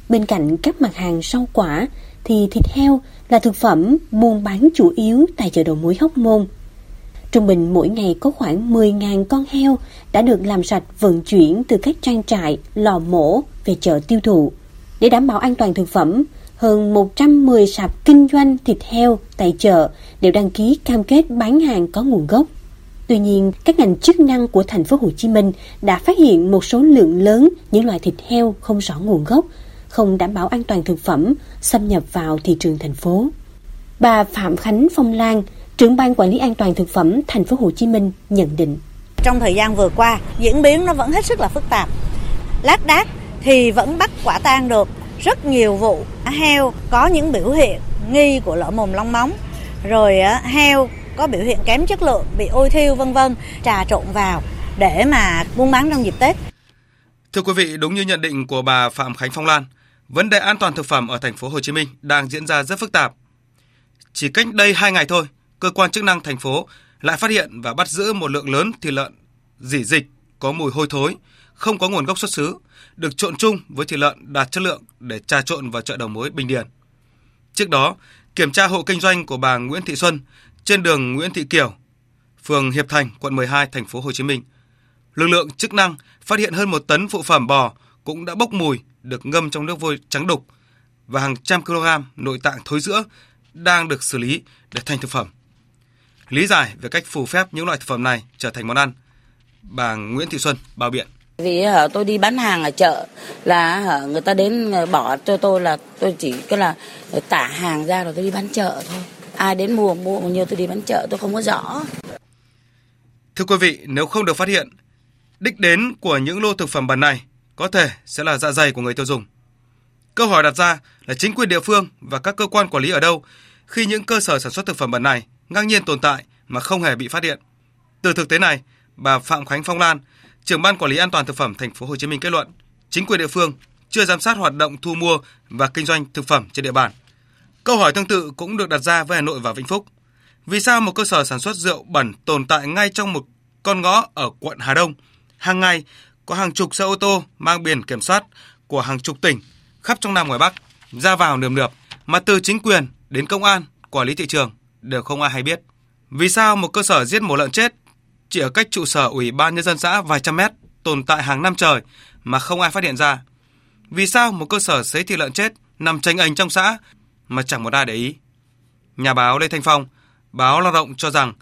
Bên cạnh các mặt hàng rau quả thì thịt heo là thực phẩm buôn bán chủ yếu tại chợ đầu mối Hóc Môn. Trung bình mỗi ngày có khoảng 10.000 con heo đã được làm sạch vận chuyển từ các trang trại, lò mổ về chợ tiêu thụ. Để đảm bảo an toàn thực phẩm, hơn 110 sạp kinh doanh thịt heo tại chợ đều đăng ký cam kết bán hàng có nguồn gốc. Tuy nhiên, các ngành chức năng của thành phố Hồ Chí Minh đã phát hiện một số lượng lớn những loại thịt heo không rõ nguồn gốc, không đảm bảo an toàn thực phẩm xâm nhập vào thị trường thành phố. Bà Phạm Khánh Phong Lan, trưởng ban quản lý an toàn thực phẩm thành phố Hồ Chí Minh nhận định: trong thời gian vừa qua, diễn biến nó vẫn hết sức là phức tạp. Lác đác thì vẫn bắt quả tang được rất nhiều vụ heo có những biểu hiện nghi của lở mồm long móng, rồi heo có biểu hiện kém chất lượng, bị ôi thiêu vân vân, trà trộn vào để mà buôn bán trong dịp Tết. Thưa quý vị, đúng như nhận định của bà Phạm Khánh Phong Lan, vấn đề an toàn thực phẩm ở thành phố Hồ Chí Minh đang diễn ra rất phức tạp. Chỉ cách đây 2 ngày thôi, cơ quan chức năng thành phố lại phát hiện và bắt giữ một lượng lớn thịt lợn rỉ dịch, có mùi hôi thối, không có nguồn gốc xuất xứ, được trộn chung với thịt lợn đạt chất lượng để trà trộn vào chợ đầu mối Bình Điền. Trước đó, kiểm tra hộ kinh doanh của bà Nguyễn Thị Xuân trên đường Nguyễn Thị Kiểu, phường Hiệp Thành, quận 12, thành phố Hồ Chí Minh, lực lượng chức năng phát hiện hơn 1 tấn phụ phẩm bò cũng đã bốc mùi, được ngâm trong nước vôi trắng đục, và hàng trăm kg nội tạng thối rữa đang được xử lý để thành thực phẩm. Lý giải về cách phủ phép những loại thực phẩm này trở thành món ăn, bà Nguyễn Thị Xuân bào biện: vì tôi đi bán hàng ở chợ là người ta đến bỏ cho tôi là tôi chỉ cái là tả hàng ra rồi tôi đi bán chợ thôi. Ai đến mua bao nhiêu tôi đi bán chợ tôi không có rõ. Thưa quý vị, nếu không được phát hiện, đích đến của những lô thực phẩm bẩn này có thể sẽ là dạ dày của người tiêu dùng. Câu hỏi đặt ra là chính quyền địa phương và các cơ quan quản lý ở đâu khi những cơ sở sản xuất thực phẩm bẩn này ngang nhiên tồn tại mà không hề bị phát hiện. Từ thực tế này, bà Phạm Khánh Phong Lan, trưởng ban quản lý an toàn thực phẩm thành phố Hồ Chí Minh kết luận, chính quyền địa phương chưa giám sát hoạt động thu mua và kinh doanh thực phẩm trên địa bàn. Câu hỏi tương tự cũng được đặt ra với Hà Nội và Vĩnh Phúc. Vì sao một cơ sở sản xuất rượu bẩn tồn tại ngay trong một con ngõ ở quận Hà Đông, hàng ngày có hàng chục xe ô tô mang biển kiểm soát của hàng chục tỉnh khắp trong Nam ngoài Bắc ra vào nườm nượp, mà từ chính quyền đến công an, quản lý thị trường đều không ai hay biết? Vì sao một cơ sở giết mổ lợn chết chỉ ở cách trụ sở Ủy ban Nhân dân xã vài trăm mét tồn tại hàng năm trời mà không ai phát hiện ra? Vì sao một cơ sở sấy thịt lợn chết nằm chênh ênh trong xã mà chẳng một ai để ý? Nhà báo Lê Thanh Phong, báo Lao động cho rằng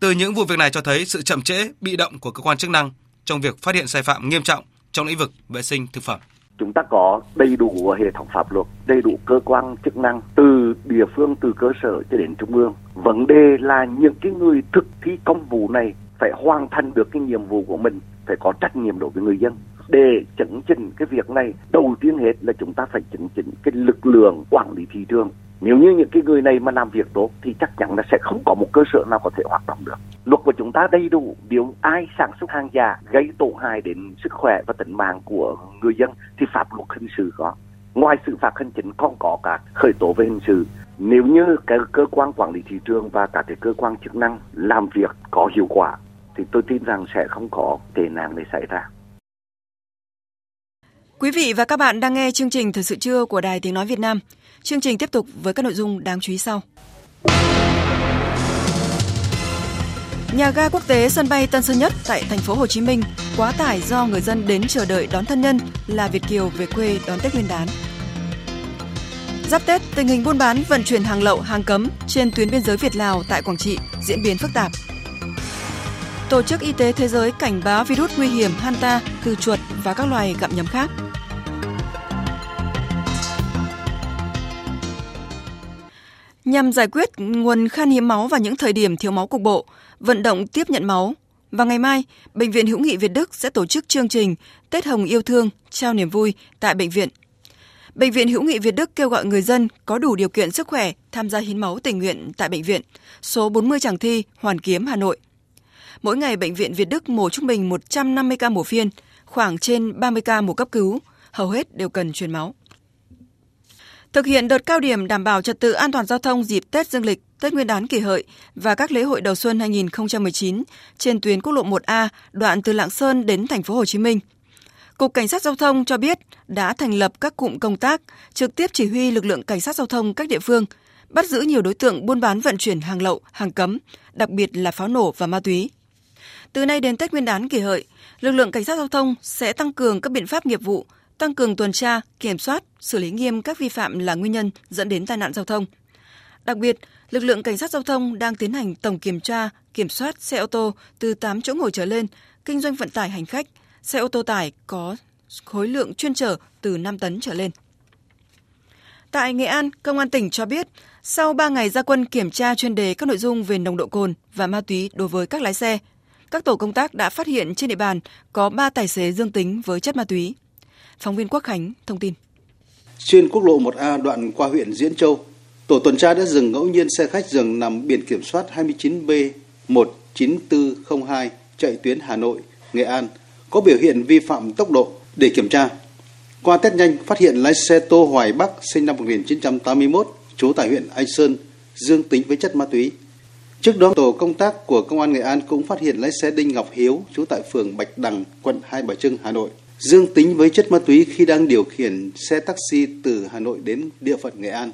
từ những vụ việc này cho thấy sự chậm trễ, bị động của cơ quan chức năng trong việc phát hiện sai phạm nghiêm trọng trong lĩnh vực vệ sinh thực phẩm. Chúng ta có đầy đủ hệ thống pháp luật, đầy đủ cơ quan chức năng từ địa phương, từ cơ sở cho đến trung ương. Vấn đề là những cái người thực thi công vụ này phải hoàn thành được cái nhiệm vụ của mình, phải có trách nhiệm đối với người dân. Để chấn chỉnh cái việc này, đầu tiên hết là chúng ta phải chấn chỉnh cái lực lượng quản lý thị trường. Nếu như những cái người này mà làm việc tốt thì chắc chắn là sẽ không có một cơ sở nào có thể hoạt động được. Luật của chúng ta đầy đủ, nếu ai sản xuất hàng giả gây tổn hại đến sức khỏe và tính mạng của người dân thì pháp luật hình sự có. Ngoài xử phạt hành chính còn có cả khởi tố về hình sự. Nếu như các cơ quan quản lý thị trường và các cái cơ quan chức năng làm việc có hiệu quả thì tôi tin rằng sẽ không có tệ nạn này xảy ra. Quý vị và các bạn đang nghe chương trình Thời sự trưa của Đài Tiếng Nói Việt Nam. Chương trình tiếp tục với các nội dung đáng chú ý sau. Nhà ga quốc tế sân bay Tân Sơn Nhất tại thành phố Hồ Chí Minh quá tải do người dân đến chờ đợi đón thân nhân là Việt kiều về quê đón Tết Nguyên đán. Giáp Tết, tình hình buôn bán vận chuyển hàng lậu, hàng cấm trên tuyến biên giới Việt-Lào tại Quảng Trị diễn biến phức tạp. Tổ chức Y tế Thế giới cảnh báo virus nguy hiểm Hanta từ chuột và các loài gặm nhấm khác. Nhằm giải quyết nguồn khan hiếm máu và những thời điểm thiếu máu cục bộ, vận động tiếp nhận máu. Và ngày mai, Bệnh viện Hữu nghị Việt Đức sẽ tổ chức chương trình Tết Hồng Yêu Thương, trao niềm vui tại bệnh viện. Bệnh viện Hữu nghị Việt Đức kêu gọi người dân có đủ điều kiện sức khỏe tham gia hiến máu tình nguyện tại bệnh viện, số 40 Tràng Thi, Hoàn Kiếm, Hà Nội. Mỗi ngày, Bệnh viện Việt Đức mổ trung bình 150 ca mổ phiên, khoảng trên 30 ca mổ cấp cứu, hầu hết đều cần truyền máu. Thực hiện đợt cao điểm đảm bảo trật tự an toàn giao thông dịp Tết Dương lịch, Tết Nguyên đán Kỷ Hợi và các lễ hội đầu xuân 2019 trên tuyến quốc lộ 1A đoạn từ Lạng Sơn đến thành phố Hồ Chí Minh. Cục Cảnh sát Giao thông cho biết đã thành lập các cụm công tác trực tiếp chỉ huy lực lượng cảnh sát giao thông các địa phương, bắt giữ nhiều đối tượng buôn bán vận chuyển hàng lậu, hàng cấm, đặc biệt là pháo nổ và ma túy. Từ nay đến Tết Nguyên đán Kỷ Hợi, lực lượng cảnh sát giao thông sẽ tăng cường các biện pháp nghiệp vụ, tăng cường tuần tra, kiểm soát, xử lý nghiêm các vi phạm là nguyên nhân dẫn đến tai nạn giao thông. Đặc biệt, lực lượng cảnh sát giao thông đang tiến hành tổng kiểm tra, kiểm soát xe ô tô từ 8 chỗ ngồi trở lên, kinh doanh vận tải hành khách, xe ô tô tải có khối lượng chuyên chở từ 5 tấn trở lên. Tại Nghệ An, Công an tỉnh cho biết, sau 3 ngày ra quân kiểm tra chuyên đề các nội dung về nồng độ cồn và ma túy đối với các lái xe, các tổ công tác đã phát hiện trên địa bàn có 3 tài xế dương tính với chất ma túy. Phóng viên Quốc Khánh thông tin. Trên quốc lộ 1A đoạn qua huyện Diễn Châu, tổ tuần tra đã dừng ngẫu nhiên xe khách dừng nằm biển kiểm soát 29B19402 chạy tuyến Hà Nội, Nghệ An, có biểu hiện vi phạm tốc độ để kiểm tra. Qua test nhanh phát hiện lái xe Tô Hoài Bắc sinh năm 1981, trú tại huyện Anh Sơn, dương tính với chất ma túy. Trước đó, tổ công tác của Công an Nghệ An cũng phát hiện lái xe Đinh Ngọc Hiếu, trú tại phường Bạch Đằng, quận Hai Bà Trưng, Hà Nội, dương tính với chất ma túy khi đang điều khiển xe taxi từ Hà Nội đến địa phận Nghệ An.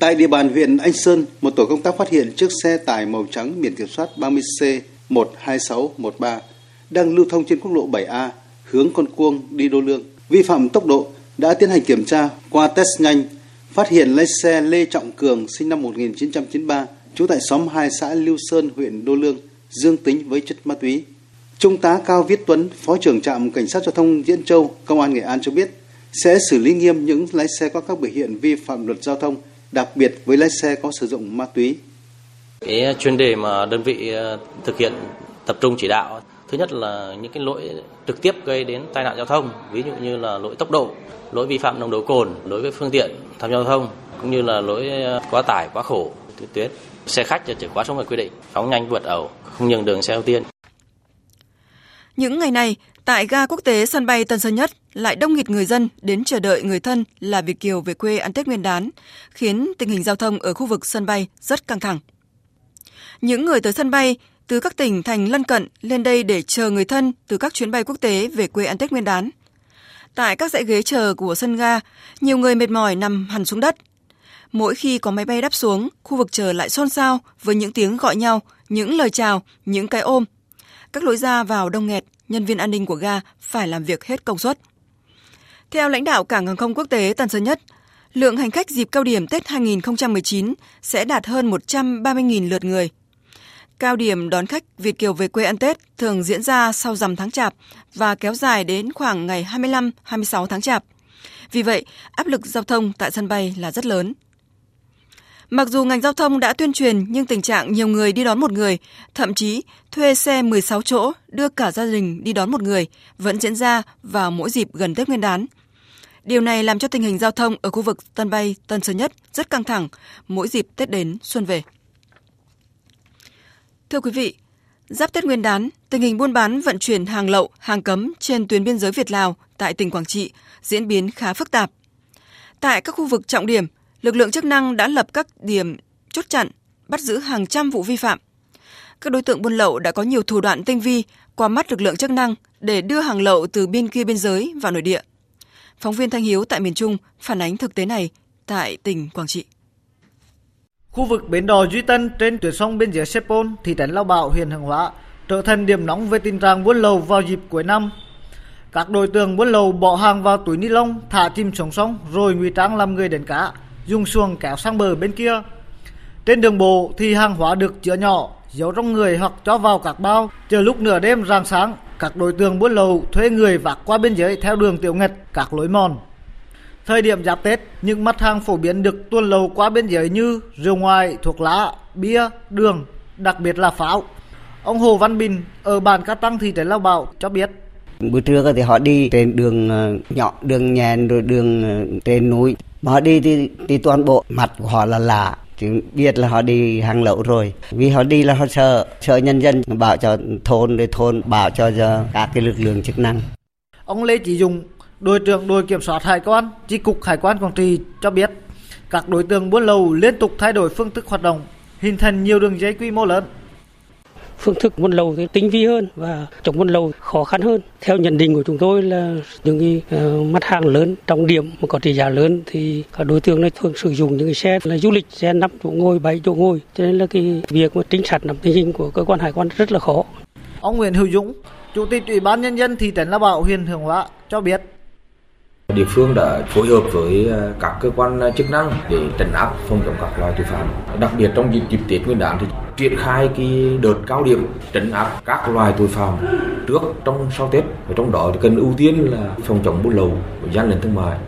Tại địa bàn huyện Anh Sơn, một tổ công tác phát hiện chiếc xe tải màu trắng biển kiểm soát 30C12613 đang lưu thông trên quốc lộ 7A hướng Con Cuông đi Đô Lương, vi phạm tốc độ, đã tiến hành kiểm tra. Qua test nhanh phát hiện lái xe Lê Trọng Cường sinh năm 1993, trú tại xóm 2 xã Lưu Sơn, huyện Đô Lương, dương tính với chất ma túy. Trung tá Cao Viết Tuấn, Phó trưởng trạm Cảnh sát Giao thông Diễn Châu, Công an Nghệ An cho biết sẽ xử lý nghiêm những lái xe có các biểu hiện vi phạm luật giao thông, đặc biệt với lái xe có sử dụng ma túy. Cái chuyên đề mà đơn vị thực hiện tập trung chỉ đạo, thứ nhất là những cái lỗi trực tiếp gây đến tai nạn giao thông, ví dụ như là lỗi tốc độ, lỗi vi phạm nồng độ cồn đối với phương tiện tham gia giao thông, cũng như là lỗi quá tải, quá khổ, tuyến xe khách chở quá số người quy định, phóng nhanh vượt ẩu, không nhường đường xe ưu tiên. Những ngày này, tại ga quốc tế sân bay Tân Sơn Nhất lại đông nghịt người dân đến chờ đợi người thân là Việt kiều về quê ăn Tết Nguyên đán, khiến tình hình giao thông ở khu vực sân bay rất căng thẳng. Những người tới sân bay từ các tỉnh thành lân cận lên đây để chờ người thân từ các chuyến bay quốc tế về quê ăn Tết Nguyên đán. Tại các dãy ghế chờ của sân ga, nhiều người mệt mỏi nằm hằn xuống đất. Mỗi khi có máy bay đáp xuống, khu vực chờ lại xôn xao với những tiếng gọi nhau, những lời chào, những cái ôm. Các lối ra vào đông nghẹt, nhân viên an ninh của ga phải làm việc hết công suất. Theo lãnh đạo Cảng hàng không quốc tế Tân Sơn Nhất, lượng hành khách dịp cao điểm Tết 2019 sẽ đạt hơn 130.000 lượt người. Cao điểm đón khách Việt kiều về quê ăn Tết thường diễn ra sau rằm tháng Chạp và kéo dài đến khoảng ngày 25-26 tháng Chạp. Vì vậy, áp lực giao thông tại sân bay là rất lớn. Mặc dù ngành giao thông đã tuyên truyền nhưng tình trạng nhiều người đi đón một người, thậm chí thuê xe 16 chỗ đưa cả gia đình đi đón một người vẫn diễn ra vào mỗi dịp gần Tết Nguyên đán. Điều này làm cho tình hình giao thông ở khu vực sân bay Tân Sơn Nhất rất căng thẳng mỗi dịp Tết đến xuân về. Thưa quý vị, giáp Tết Nguyên đán, tình hình buôn bán vận chuyển hàng lậu, hàng cấm trên tuyến biên giới Việt-Lào tại tỉnh Quảng Trị diễn biến khá phức tạp. Tại các khu vực trọng điểm, lực lượng chức năng đã lập các điểm chốt chặn, bắt giữ hàng trăm vụ vi phạm. Các đối tượng buôn lậu đã có nhiều thủ đoạn tinh vi qua mắt lực lượng chức năng để đưa hàng lậu từ bên kia biên giới vào nội địa. Phóng viên Thanh Hiếu tại miền Trung phản ánh thực tế này tại tỉnh Quảng Trị. Khu vực bến đò Duy Tân trên tuyến sông biên giới Sepol, thị trấn Lao Bảo, huyện Hướng Hóa trở thành điểm nóng về tình trạng buôn lậu vào dịp cuối năm. Các đối tượng buôn lậu bỏ hàng vào túi ni lông, thả chìm xuống sông rồi ngụy trang làm người đánh cá, dùng xuồng kéo sang bờ bên kia. Trên đường bộ thì hàng hóa được chứa nhỏ, giấu trong người hoặc cho vào các bao. Chờ lúc nửa đêm rạng sáng, các đối tượng buôn lậu thuê người vác qua biên giới theo đường tiểu ngạch, các lối mòn. Thời điểm giáp Tết, những mặt hàng phổ biến được tuôn lậu qua biên giới như rượu ngoại, thuốc lá, bia, đường, đặc biệt là pháo. Ông Hồ Văn Bình ở bản Cát Tăng, thị trấn Lao Bảo cho biết. Buổi trưa thì họ đi trên đường nhỏ, đường nhèn rồi đường trên núi. Mà họ đi thì toàn bộ mặt của họ là lạ, chứ biết là họ đi hàng lậu rồi. Vì họ đi là họ sợ nhân dân bảo cho thôn bảo cho các cái lực lượng chức năng. Ông Lê Chí Dũng, đội trưởng đội kiểm soát hải quan, chi cục hải quan Quảng Trị cho biết các đối tượng buôn lậu liên tục thay đổi phương thức hoạt động, hình thành nhiều đường dây quy mô lớn. Phương thức buôn lậu thì tinh vi hơn và chống buôn lậu khó khăn hơn. Theo nhận định của chúng tôi là những mặt hàng lớn, trọng điểm mà có trị giá lớn thì các đối tượng này thường sử dụng những xe là du lịch, xe 5 chỗ ngồi, 7 chỗ ngồi. Cho nên là cái việc mà trinh sát nắm tình hình của cơ quan hải quan rất là khó. Ông Nguyễn Hữu Dũng, Chủ tịch Ủy ban Nhân dân thị trấn La Bảo, huyện Hương Hóa cho biết. Địa phương đã phối hợp với các cơ quan chức năng để trấn áp phòng chống các loại tội phạm. Đặc biệt trong dịp Tết Nguyên đán thì triển khai cái đợt cao điểm trấn áp các loại tội phạm trước, trong, sau Tết. Và trong đó thì cần ưu tiên là phòng chống buôn lậu, gian lận thương mại.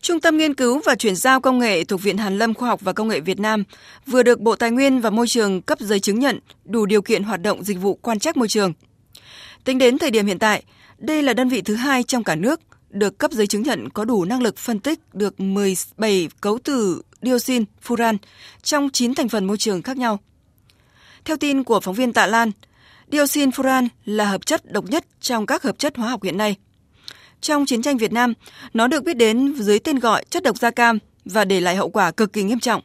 Trung tâm Nghiên cứu và Chuyển giao Công nghệ thuộc Viện Hàn lâm Khoa học và Công nghệ Việt Nam vừa được Bộ Tài nguyên và Môi trường cấp giấy chứng nhận đủ điều kiện hoạt động dịch vụ quan trắc môi trường. Tính đến thời điểm hiện tại, đây là đơn vị thứ 2 trong cả nước được cấp giấy chứng nhận có đủ năng lực phân tích được 17 cấu từ dioxin, furan trong 9 thành phần môi trường khác nhau. Theo tin của phóng viên Tạ Lan, dioxin furan là hợp chất độc nhất trong các hợp chất hóa học hiện nay. Trong chiến tranh Việt Nam, nó được biết đến dưới tên gọi chất độc da cam và để lại hậu quả cực kỳ nghiêm trọng.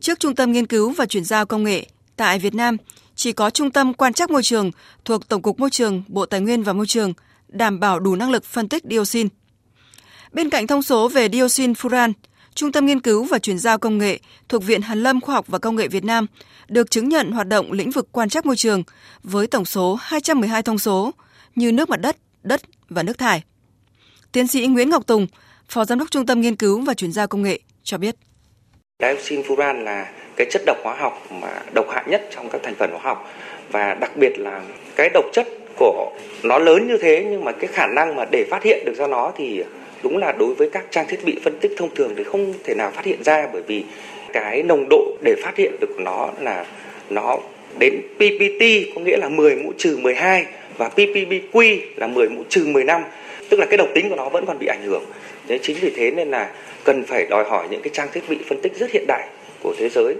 Trước Trung tâm Nghiên cứu và Chuyển giao Công nghệ, tại Việt Nam chỉ có Trung tâm Quan trắc Môi trường thuộc Tổng cục Môi trường, Bộ Tài nguyên và Môi trường đảm bảo đủ năng lực phân tích dioxin. Bên cạnh thông số về dioxin furan, Trung tâm Nghiên cứu và Chuyển giao Công nghệ thuộc Viện Hàn lâm Khoa học và Công nghệ Việt Nam được chứng nhận hoạt động lĩnh vực quan trắc môi trường với tổng số 212 thông số như nước mặt đất, đất và nước thải. Tiến sĩ Nguyễn Ngọc Tùng, Phó Giám đốc Trung tâm Nghiên cứu và Chuyển giao Công nghệ cho biết. Dioxin furan là cái chất độc hóa học mà độc hại nhất trong các thành phần hóa học, và đặc biệt là cái độc chất của nó lớn như thế nhưng mà cái khả năng mà để phát hiện được ra nó thì đúng là đối với các trang thiết bị phân tích thông thường thì không thể nào phát hiện ra, bởi vì cái nồng độ để phát hiện được nó là nó đến PPT, có nghĩa là 10⁻¹² và PPBQ là 10⁻¹⁵. Tức là cái độc tính của nó vẫn còn bị ảnh hưởng. Đấy, chính vì thế nên là cần phải đòi hỏi những cái trang thiết bị phân tích rất hiện đại của thế giới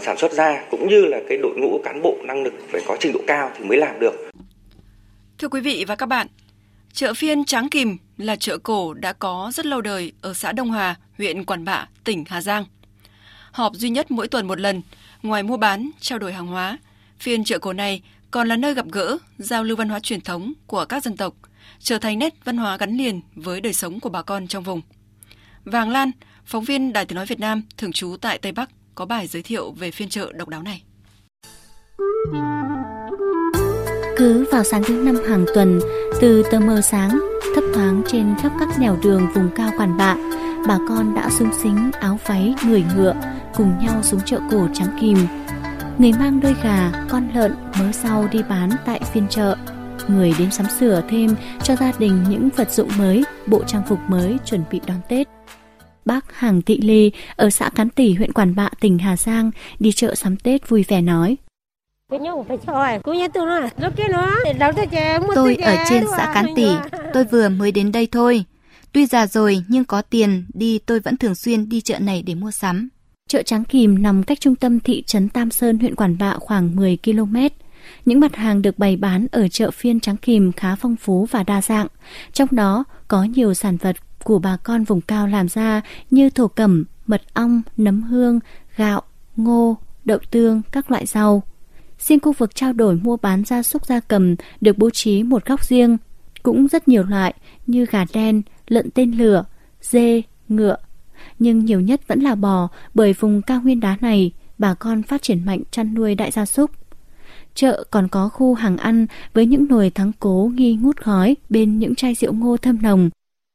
sản xuất ra, cũng như là cái đội ngũ cán bộ năng lực phải có trình độ cao thì mới làm được. Thưa quý vị và các bạn, chợ phiên Tráng Kìm là chợ cổ đã có rất lâu đời ở xã Đông Hòa, huyện Quản Bạ, tỉnh Hà Giang. Họp duy nhất mỗi tuần một lần, ngoài mua bán, trao đổi hàng hóa, phiên chợ cổ này còn là nơi gặp gỡ, giao lưu văn hóa truyền thống của các dân tộc, trở thành nét văn hóa gắn liền với đời sống của bà con trong vùng. Vàng Lan, phóng viên Đài Tiếng nói Việt Nam thường trú tại Tây Bắc có bài giới thiệu về phiên chợ độc đáo này. Cứ vào sáng thứ Năm hàng tuần, từ tờ mờ sáng, thấp thoáng trên khắp các nẻo đường vùng cao Quản Bạ, bà con đã xúng xính áo váy người ngựa cùng nhau xuống chợ cổ Tráng Kìm. Người mang đôi gà, con lợn, mớ rau đi bán tại phiên chợ. Người đến sắm sửa thêm cho gia đình những vật dụng mới, bộ trang phục mới chuẩn bị đón Tết. Bác Hàng Thị Lê ở xã Cán Tỉ, huyện Quản Bạ, tỉnh Hà Giang đi chợ sắm Tết vui vẻ nói. Tôi ở trên xã Cán Tỉ, tôi vừa mới đến đây thôi. Tuy già rồi nhưng có tiền đi tôi vẫn thường xuyên đi chợ này để mua sắm. Chợ Tráng Kìm nằm cách trung tâm thị trấn Tam Sơn, huyện Quản Bạ khoảng 10 km. Những mặt hàng được bày bán ở chợ phiên Tráng Kìm khá phong phú và đa dạng. Trong đó có nhiều sản vật của bà con vùng cao làm ra như thổ cẩm, mật ong, nấm hương, gạo, ngô, đậu tương, các loại rau. Riêng khu vực trao đổi mua bán gia súc gia cầm được bố trí một góc riêng, cũng rất nhiều loại như gà đen, lợn tên lửa, dê, ngựa. Nhưng nhiều nhất vẫn là bò, bởi vùng cao nguyên đá này, bà con phát triển mạnh chăn nuôi đại gia súc. Chợ còn có khu hàng ăn với những nồi thắng cố nghi ngút khói bên những chai rượu ngô thơm nồng.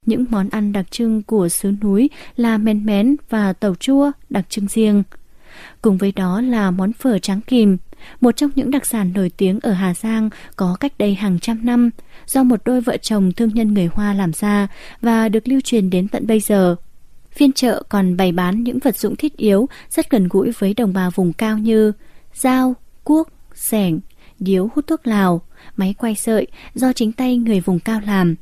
Những món ăn đặc trưng của xứ núi là mén mén và tàu chua đặc trưng riêng. Cùng với đó là món phở Tráng Kìm, một trong những đặc sản nổi tiếng ở Hà Giang có cách đây hàng trăm năm do một đôi vợ chồng thương nhân người Hoa làm ra và được lưu truyền đến tận bây giờ. Phiên chợ còn bày bán những vật dụng thiết yếu rất gần gũi với đồng bào vùng cao như dao, cuốc, xẻng, điếu hút thuốc lào, máy quay sợi do chính tay người vùng cao làm.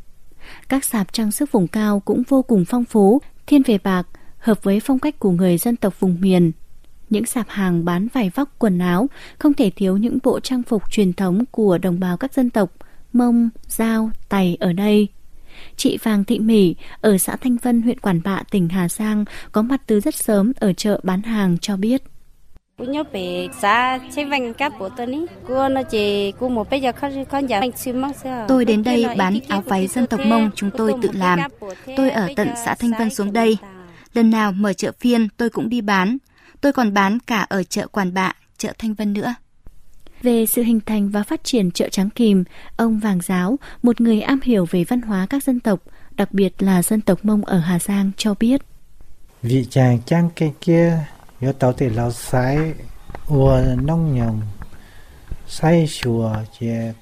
Các sạp trang sức vùng cao cũng vô cùng phong phú, thiên về bạc, hợp với phong cách của người dân tộc vùng miền. Những sạp hàng bán vải vóc quần áo, không thể thiếu những bộ trang phục truyền thống của đồng bào các dân tộc Mông, Dao, Tày ở đây. Chị Vàng Thị Mỹ ở xã Thanh Vân, huyện Quản Bạ, tỉnh Hà Giang có mặt từ rất sớm ở chợ bán hàng cho biết. Cú nhớ bị xa chế vàng cáp của tôi ní. Cú nó chỉ cú một bây giờ con giả anh xuyên mắc sao. Tôi đến đây bán áo váy dân tộc Mông chúng tôi tự làm. Tôi ở tận xã Thanh Vân xuống đây. Lần nào mở chợ phiên tôi cũng đi bán. Tôi còn bán cả ở chợ Quản Bạ, chợ Thanh Vân nữa. Về sự hình thành và phát triển chợ Tráng Kìm, ông Vàng Giáo, một người am hiểu về văn hóa các dân tộc, đặc biệt là dân tộc Mông ở Hà Giang cho biết. Vị chàng trang cây kia, nhớ tao thì lao sái, ua nông nhồng, say chùa, chè.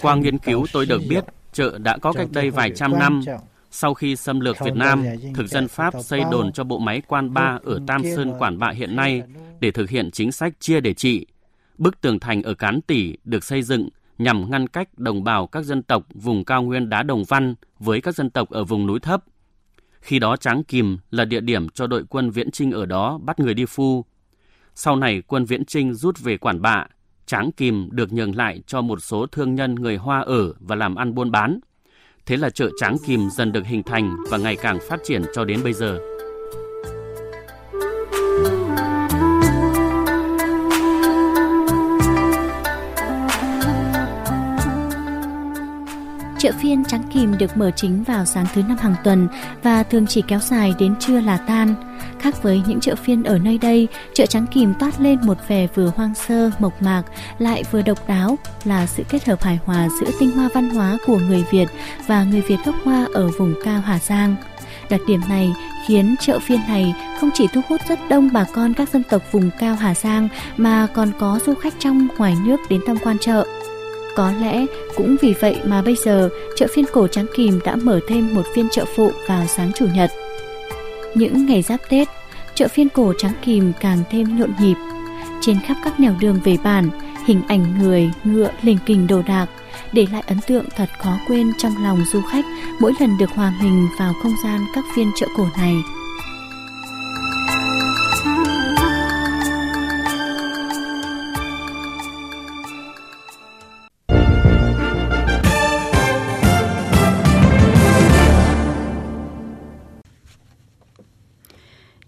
Qua nghiên cứu tôi được biết, chợ đã có cách đây vài trăm năm. Sau khi xâm lược Việt Nam, thực dân Pháp xây đồn cho bộ máy Quan Ba ở Tam Sơn Quản Bạ hiện nay để thực hiện chính sách chia để trị. Bức tường thành ở Cán Tỉ được xây dựng nhằm ngăn cách đồng bào các dân tộc vùng cao nguyên đá Đồng Văn với các dân tộc ở vùng núi thấp. Khi đó Tráng Kìm là địa điểm cho đội quân Viễn Chinh ở đó bắt người đi phu. Sau này quân Viễn Chinh rút về Quản Bạ, Tráng Kìm được nhường lại cho một số thương nhân người Hoa ở và làm ăn buôn bán. Thế là chợ Tráng Kìm dần được hình thành và ngày càng phát triển cho đến bây giờ. Chợ phiên Tráng Kìm được mở chính vào sáng thứ Năm hàng tuần và thường chỉ kéo dài đến trưa là tan. Khác với những chợ phiên ở nơi đây, chợ Tráng Kìm toát lên một vẻ vừa hoang sơ, mộc mạc, lại vừa độc đáo là sự kết hợp hài hòa giữa tinh hoa văn hóa của người Việt và người Việt gốc Hoa ở vùng cao Hà Giang. Đặc điểm này khiến chợ phiên này không chỉ thu hút rất đông bà con các dân tộc vùng cao Hà Giang mà còn có du khách trong ngoài nước đến tham quan chợ. Có lẽ cũng vì vậy mà bây giờ, chợ phiên cổ Tráng Kìm đã mở thêm một phiên chợ phụ vào sáng Chủ nhật. Những ngày giáp Tết, chợ phiên cổ Tráng Kìm càng thêm nhộn nhịp. Trên khắp các nẻo đường về bản, hình ảnh người, ngựa, lình kình đồ đạc, để lại ấn tượng thật khó quên trong lòng du khách mỗi lần được hòa mình vào không gian các phiên chợ cổ này.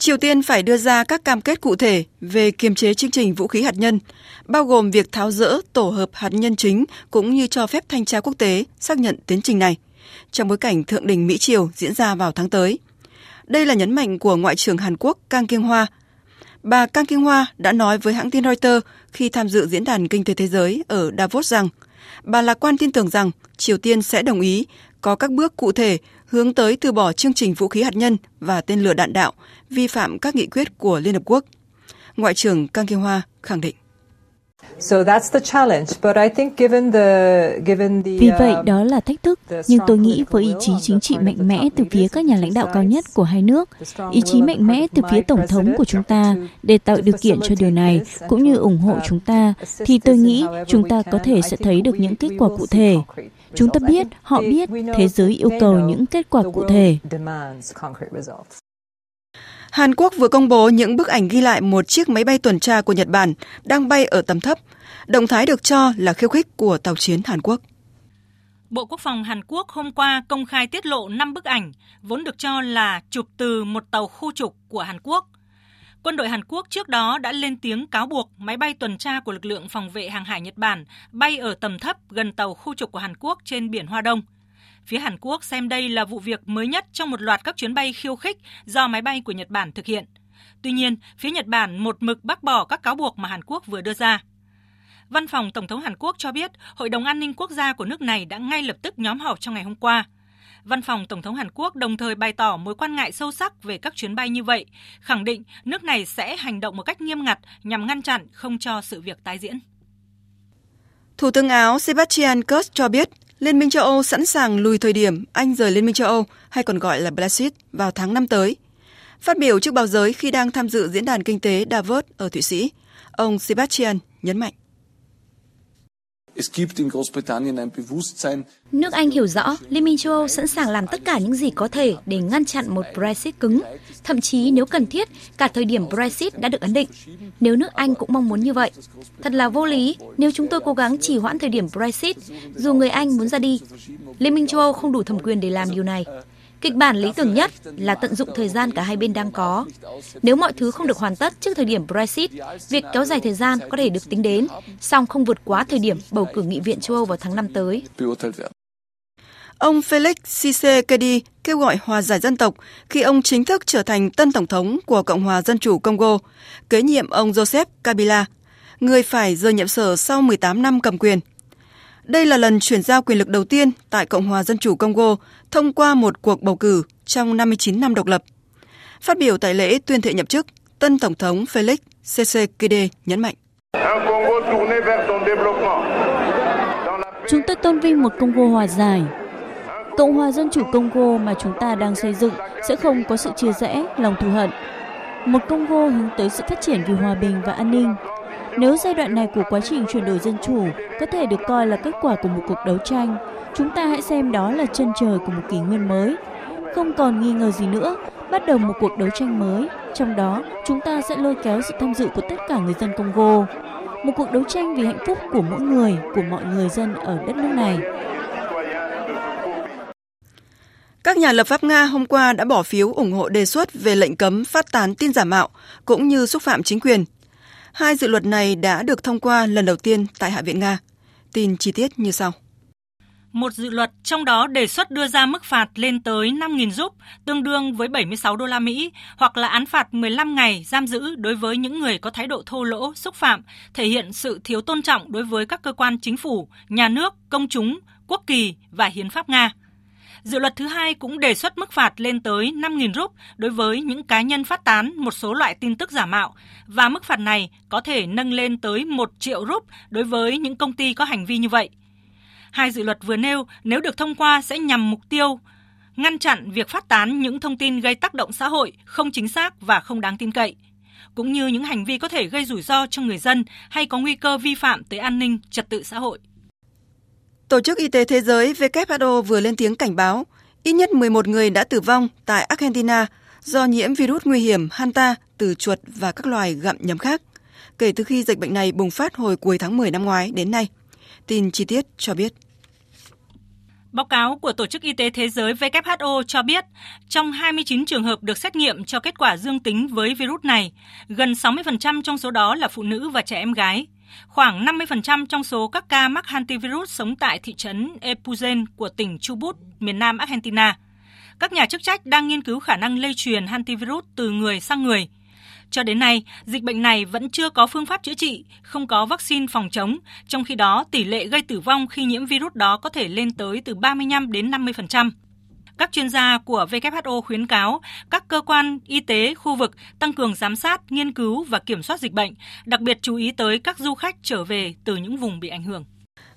Triều Tiên phải đưa ra các cam kết cụ thể về kiềm chế chương trình vũ khí hạt nhân, bao gồm việc tháo dỡ tổ hợp hạt nhân chính cũng như cho phép thanh tra quốc tế xác nhận tiến trình này, trong bối cảnh thượng đỉnh Mỹ-Triều diễn ra vào tháng tới. Đây là nhấn mạnh của Ngoại trưởng Hàn Quốc Kang Kyung-hwa. Bà Kang Kyung-hwa đã nói với hãng tin Reuters khi tham dự Diễn đàn Kinh tế Thế giới ở Davos rằng bà lạc quan tin tưởng rằng Triều Tiên sẽ đồng ý có các bước cụ thể hướng tới từ bỏ chương trình vũ khí hạt nhân và tên lửa đạn đạo, vi phạm các nghị quyết của Liên Hợp Quốc. Ngoại trưởng Kang Kyung-hwa khẳng định. Vì vậy, đó là thách thức, nhưng tôi nghĩ với ý chí chính trị mạnh mẽ từ phía các nhà lãnh đạo cao nhất của hai nước, ý chí mạnh mẽ từ phía Tổng thống của chúng ta để tạo điều kiện cho điều này, cũng như ủng hộ chúng ta, thì tôi nghĩ chúng ta có thể sẽ thấy được những kết quả cụ thể. Chúng ta biết, họ biết, thế giới yêu cầu những kết quả cụ thể. Hàn Quốc vừa công bố những bức ảnh ghi lại một chiếc máy bay tuần tra của Nhật Bản đang bay ở tầm thấp. Động thái được cho là khiêu khích của tàu chiến Hàn Quốc. Bộ Quốc phòng Hàn Quốc hôm qua công khai tiết lộ 5 bức ảnh, vốn được cho là chụp từ một tàu khu trục của Hàn Quốc. Quân đội Hàn Quốc trước đó đã lên tiếng cáo buộc máy bay tuần tra của lực lượng phòng vệ hàng hải Nhật Bản bay ở tầm thấp gần tàu khu trục của Hàn Quốc trên biển Hoa Đông. Phía Hàn Quốc xem đây là vụ việc mới nhất trong một loạt các chuyến bay khiêu khích do máy bay của Nhật Bản thực hiện. Tuy nhiên, phía Nhật Bản một mực bác bỏ các cáo buộc mà Hàn Quốc vừa đưa ra. Văn phòng Tổng thống Hàn Quốc cho biết Hội đồng An ninh Quốc gia của nước này đã ngay lập tức nhóm họp trong ngày hôm qua. Văn phòng Tổng thống Hàn Quốc đồng thời bày tỏ mối quan ngại sâu sắc về các chuyến bay như vậy, khẳng định nước này sẽ hành động một cách nghiêm ngặt nhằm ngăn chặn không cho sự việc tái diễn. Thủ tướng Áo Sebastian Kurz cho biết Liên minh châu Âu sẵn sàng lùi thời điểm Anh rời Liên minh châu Âu, hay còn gọi là Brexit, vào tháng 5 tới. Phát biểu trước báo giới khi đang tham dự Diễn đàn Kinh tế Davos ở Thụy Sĩ, ông Sebastian nhấn mạnh. Nước Anh hiểu rõ Liên minh châu Âu sẵn sàng làm tất cả những gì có thể để ngăn chặn một Brexit cứng, thậm chí nếu cần thiết, cả thời điểm Brexit đã được ấn định, nếu nước Anh cũng mong muốn như vậy. Thật là vô lý nếu chúng tôi cố gắng trì hoãn thời điểm Brexit, dù người Anh muốn ra đi. Liên minh châu Âu không đủ thẩm quyền để làm điều này. Kịch bản lý tưởng nhất là tận dụng thời gian cả hai bên đang có. Nếu mọi thứ không được hoàn tất trước thời điểm Brexit, việc kéo dài thời gian có thể được tính đến, song không vượt quá thời điểm bầu cử Nghị viện châu Âu vào tháng 5 tới. Ông Felix Tshisekedi kêu gọi hòa giải dân tộc khi ông chính thức trở thành tân tổng thống của Cộng hòa Dân chủ Congo, kế nhiệm ông Joseph Kabila, người phải rời nhiệm sở sau 18 năm cầm quyền. Đây là lần chuyển giao quyền lực đầu tiên tại Cộng hòa Dân chủ Congo thông qua một cuộc bầu cử trong 59 năm độc lập. Phát biểu tại lễ tuyên thệ nhậm chức, tân Tổng thống Felix Tshisekedi nhấn mạnh: "Chúng ta tôn vinh một Congo hòa giải. Cộng hòa Dân chủ Congo mà chúng ta đang xây dựng sẽ không có sự chia rẽ, lòng thù hận. Một Congo hướng tới sự phát triển vì hòa bình và an ninh. Nếu giai đoạn này của quá trình chuyển đổi dân chủ có thể được coi là kết quả của một cuộc đấu tranh, chúng ta hãy xem đó là chân trời của một kỷ nguyên mới. Không còn nghi ngờ gì nữa, bắt đầu một cuộc đấu tranh mới. Trong đó, chúng ta sẽ lôi kéo sự tham dự của tất cả người dân Congo. Một cuộc đấu tranh vì hạnh phúc của mỗi người, của mọi người dân ở đất nước này." Các nhà lập pháp Nga hôm qua đã bỏ phiếu ủng hộ đề xuất về lệnh cấm phát tán tin giả mạo cũng như xúc phạm chính quyền. Hai dự luật này đã được thông qua lần đầu tiên tại Hạ viện Nga. Tin chi tiết như sau. Một dự luật trong đó đề xuất đưa ra mức phạt lên tới 5.000 rúp, tương đương với 76 đô la Mỹ, hoặc là án phạt 15 ngày giam giữ đối với những người có thái độ thô lỗ, xúc phạm, thể hiện sự thiếu tôn trọng đối với các cơ quan chính phủ, nhà nước, công chúng, quốc kỳ và hiến pháp Nga. Dự luật thứ hai cũng đề xuất mức phạt lên tới 5.000 rúp đối với những cá nhân phát tán một số loại tin tức giả mạo, và mức phạt này có thể nâng lên tới 1 triệu rúp đối với những công ty có hành vi như vậy. Hai dự luật vừa nêu, nếu được thông qua sẽ nhằm mục tiêu ngăn chặn việc phát tán những thông tin gây tác động xã hội, không chính xác và không đáng tin cậy, cũng như những hành vi có thể gây rủi ro cho người dân hay có nguy cơ vi phạm tới an ninh, trật tự xã hội. Tổ chức Y tế Thế giới WHO vừa lên tiếng cảnh báo ít nhất 11 người đã tử vong tại Argentina do nhiễm virus nguy hiểm Hanta từ chuột và các loài gặm nhấm khác, kể từ khi dịch bệnh này bùng phát hồi cuối tháng 10 năm ngoái đến nay. Tin chi tiết cho biết. Báo cáo của Tổ chức Y tế Thế giới WHO cho biết, trong 29 trường hợp được xét nghiệm cho kết quả dương tính với virus này, gần 60% trong số đó là phụ nữ và trẻ em gái. Khoảng 50% trong số các ca mắc hantavirus sống tại thị trấn Epuzen của tỉnh Chubut, miền nam Argentina. Các nhà chức trách đang nghiên cứu khả năng lây truyền hantavirus từ người sang người. Cho đến nay, dịch bệnh này vẫn chưa có phương pháp chữa trị, không có vaccine phòng chống, trong khi đó tỷ lệ gây tử vong khi nhiễm virus đó có thể lên tới từ 35 đến 50%. Các chuyên gia của WHO khuyến cáo các cơ quan y tế khu vực tăng cường giám sát, nghiên cứu và kiểm soát dịch bệnh, đặc biệt chú ý tới các du khách trở về từ những vùng bị ảnh hưởng.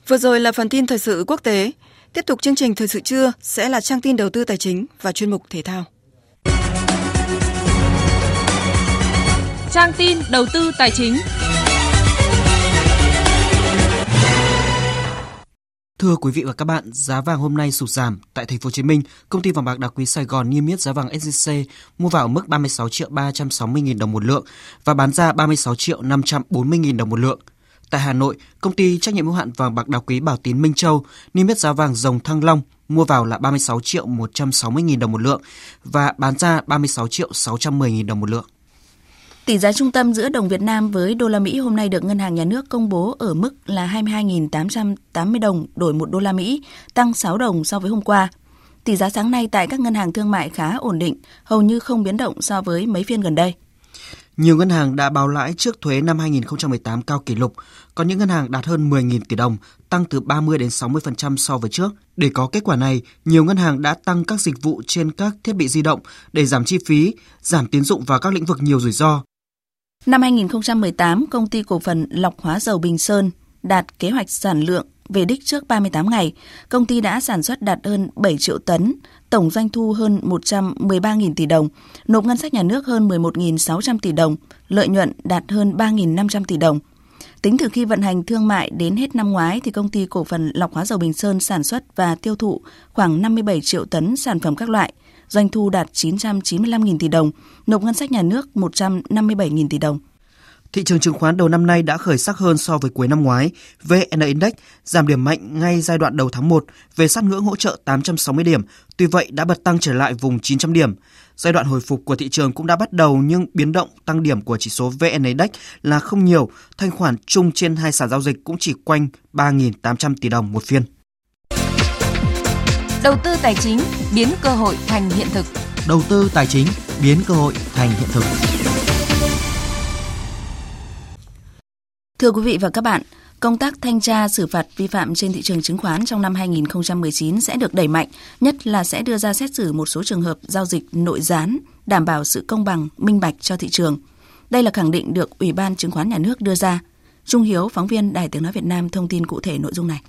Vừa rồi là phần tin thời sự quốc tế. Tiếp tục chương trình Thời sự trưa sẽ là trang tin đầu tư tài chính và chuyên mục thể thao. Trang tin đầu tư tài chính. Thưa quý vị và các bạn, giá vàng hôm nay sụt giảm. Tại thành phố Hồ Chí Minh, công ty vàng bạc đá quý Sài Gòn niêm yết giá vàng SJC mua vào ở mức 36.360.000 đồng một lượng và bán ra 36.540.000 đồng một lượng. Tại Hà Nội, công ty trách nhiệm hữu hạn vàng bạc đá quý Bảo Tín Minh Châu niêm yết giá vàng dòng Thăng Long mua vào là 36.160.000 đồng một lượng và bán ra 36.610.000 đồng một lượng. Tỷ giá trung tâm giữa đồng Việt Nam với đô la Mỹ hôm nay được Ngân hàng Nhà nước công bố ở mức là 22.880 đồng đổi 1 đô la Mỹ, tăng 6 đồng so với hôm qua. Tỷ giá sáng nay tại các ngân hàng thương mại khá ổn định, hầu như không biến động so với mấy phiên gần đây. Nhiều ngân hàng đã báo lãi trước thuế năm 2018 cao kỷ lục, có những ngân hàng đạt hơn 10.000 tỷ đồng, tăng từ 30 đến 60% so với trước. Để có kết quả này, nhiều ngân hàng đã tăng các dịch vụ trên các thiết bị di động để giảm chi phí, giảm tín dụng vào các lĩnh vực nhiều rủi ro. Năm 2018, công ty cổ phần lọc hóa dầu Bình Sơn đạt kế hoạch sản lượng về đích trước 38 ngày. Công ty đã sản xuất đạt hơn 7 triệu tấn, tổng doanh thu hơn 113.000 tỷ đồng, nộp ngân sách nhà nước hơn 11.600 tỷ đồng, lợi nhuận đạt hơn 3.500 tỷ đồng. Tính từ khi vận hành thương mại đến hết năm ngoái, thì công ty cổ phần lọc hóa dầu Bình Sơn sản xuất và tiêu thụ khoảng 57 triệu tấn sản phẩm các loại, doanh thu đạt 995.000 tỷ đồng, nộp ngân sách nhà nước 157.000 tỷ đồng. Thị trường chứng khoán đầu năm nay đã khởi sắc hơn so với cuối năm ngoái. VN Index giảm điểm mạnh ngay giai đoạn đầu tháng 1 về sát ngưỡng hỗ trợ 860 điểm, tuy vậy đã bật tăng trở lại vùng 900 điểm. Giai đoạn hồi phục của thị trường cũng đã bắt đầu nhưng biến động tăng điểm của chỉ số VN Index là không nhiều, thanh khoản chung trên hai sàn giao dịch cũng chỉ quanh 3.800 tỷ đồng một phiên. Đầu tư tài chính biến cơ hội thành hiện thực. Đầu tư tài chính biến cơ hội thành hiện thực. Thưa quý vị và các bạn, công tác thanh tra xử phạt vi phạm trên thị trường chứng khoán trong năm 2019 sẽ được đẩy mạnh, nhất là sẽ đưa ra xét xử một số trường hợp giao dịch nội gián, đảm bảo sự công bằng, minh bạch cho thị trường. Đây là khẳng định được Ủy ban Chứng khoán Nhà nước đưa ra. Trung Hiếu, phóng viên Đài Tiếng Nói Việt Nam thông tin cụ thể nội dung này.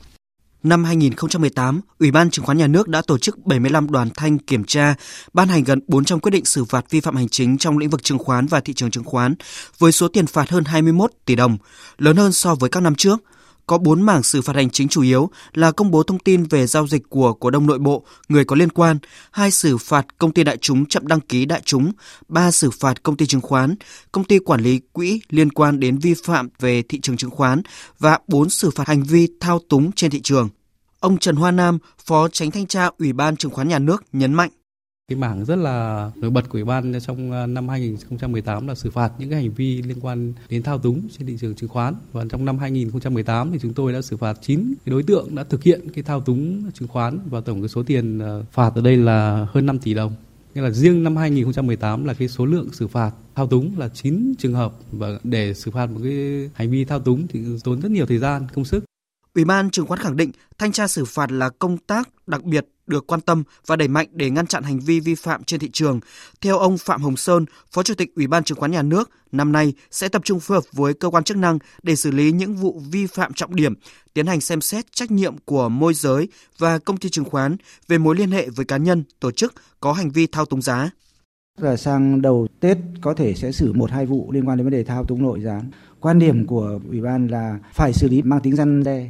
Năm 2018, Ủy ban Chứng khoán Nhà nước đã tổ chức 75 đoàn thanh kiểm tra, ban hành gần 400 quyết định xử phạt vi phạm hành chính trong lĩnh vực chứng khoán và thị trường chứng khoán, với số tiền phạt hơn 21 tỷ đồng, lớn hơn so với các năm trước. Có 4 mảng xử phạt hành chính chủ yếu là công bố thông tin về giao dịch của cổ đông nội bộ, người có liên quan, 2 xử phạt công ty đại chúng chậm đăng ký đại chúng, 3 xử phạt công ty chứng khoán, công ty quản lý quỹ liên quan đến vi phạm về thị trường chứng khoán và 4 xử phạt hành vi thao túng trên thị trường. Ông Trần Hoa Nam, Phó Chánh Thanh tra Ủy ban Chứng khoán Nhà nước nhấn mạnh. Cái mảng rất là nổi bật của Ủy ban trong năm 2018 là xử phạt những cái hành vi liên quan đến thao túng trên thị trường chứng khoán. Và trong năm 2018 thì chúng tôi đã xử phạt 9 đối tượng đã thực hiện cái thao túng chứng khoán và tổng cái số tiền phạt ở đây là hơn 5 tỷ đồng. Nghĩa là riêng năm 2018 là cái số lượng xử phạt thao túng là 9 trường hợp, và để xử phạt một cái hành vi thao túng thì tốn rất nhiều thời gian, công sức. Ủy ban Chứng khoán khẳng định thanh tra xử phạt là công tác đặc biệt được quan tâm và đẩy mạnh để ngăn chặn hành vi vi phạm trên thị trường. Theo ông Phạm Hồng Sơn, Phó Chủ tịch Ủy ban Chứng khoán Nhà nước, năm nay sẽ tập trung phối hợp với cơ quan chức năng để xử lý những vụ vi phạm trọng điểm, tiến hành xem xét trách nhiệm của môi giới và công ty chứng khoán về mối liên hệ với cá nhân, tổ chức có hành vi thao túng giá. Và sang đầu Tết có thể sẽ xử 1-2 vụ liên quan đến vấn đề thao túng nội gián. Quan điểm của Ủy ban là phải xử lý mang tính răn đe.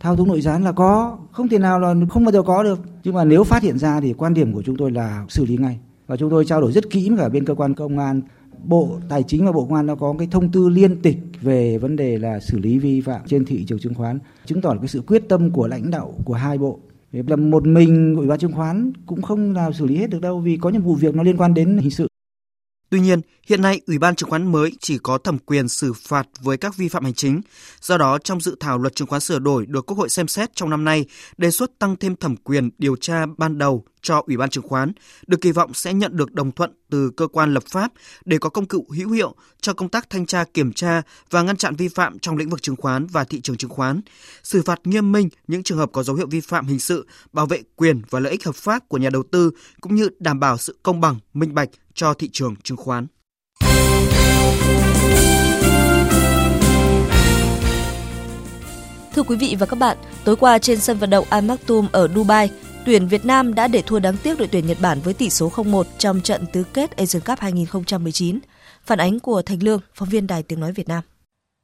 Thao túng nội gián là có, không thể nào là không bao giờ có được. Nhưng mà nếu phát hiện ra thì quan điểm của chúng tôi là xử lý ngay. Và chúng tôi trao đổi rất kỹ với cả bên cơ quan công an. Bộ Tài chính và Bộ Công an nó có cái thông tư liên tịch về vấn đề là xử lý vi phạm trên thị trường chứng khoán, chứng tỏ cái sự quyết tâm của lãnh đạo của hai bộ. Là một mình Ủy ban Chứng khoán cũng không nào xử lý hết được đâu, vì có những vụ việc nó liên quan đến hình sự. Tuy nhiên, hiện nay Ủy ban Chứng khoán mới chỉ có thẩm quyền xử phạt với các vi phạm hành chính. Do đó, trong dự thảo luật chứng khoán sửa đổi được Quốc hội xem xét trong năm nay, đề xuất tăng thêm thẩm quyền điều tra ban đầu cho Ủy ban Chứng khoán, được kỳ vọng sẽ nhận được đồng thuận từ cơ quan lập pháp để có công cụ hữu hiệu cho công tác thanh tra kiểm tra và ngăn chặn vi phạm trong lĩnh vực chứng khoán và thị trường chứng khoán, xử phạt nghiêm minh những trường hợp có dấu hiệu vi phạm hình sự, bảo vệ quyền và lợi ích hợp pháp của nhà đầu tư cũng như đảm bảo sự công bằng, minh bạch cho thị trường chứng khoán. Thưa quý vị và các bạn, tối qua trên sân vận động Al Maktoum ở Dubai, tuyển Việt Nam đã để thua đáng tiếc đội tuyển Nhật Bản với tỷ số 0-1 trong trận tứ kết Asian Cup 2019. Phản ánh của Thành Lương, phóng viên Đài Tiếng Nói Việt Nam.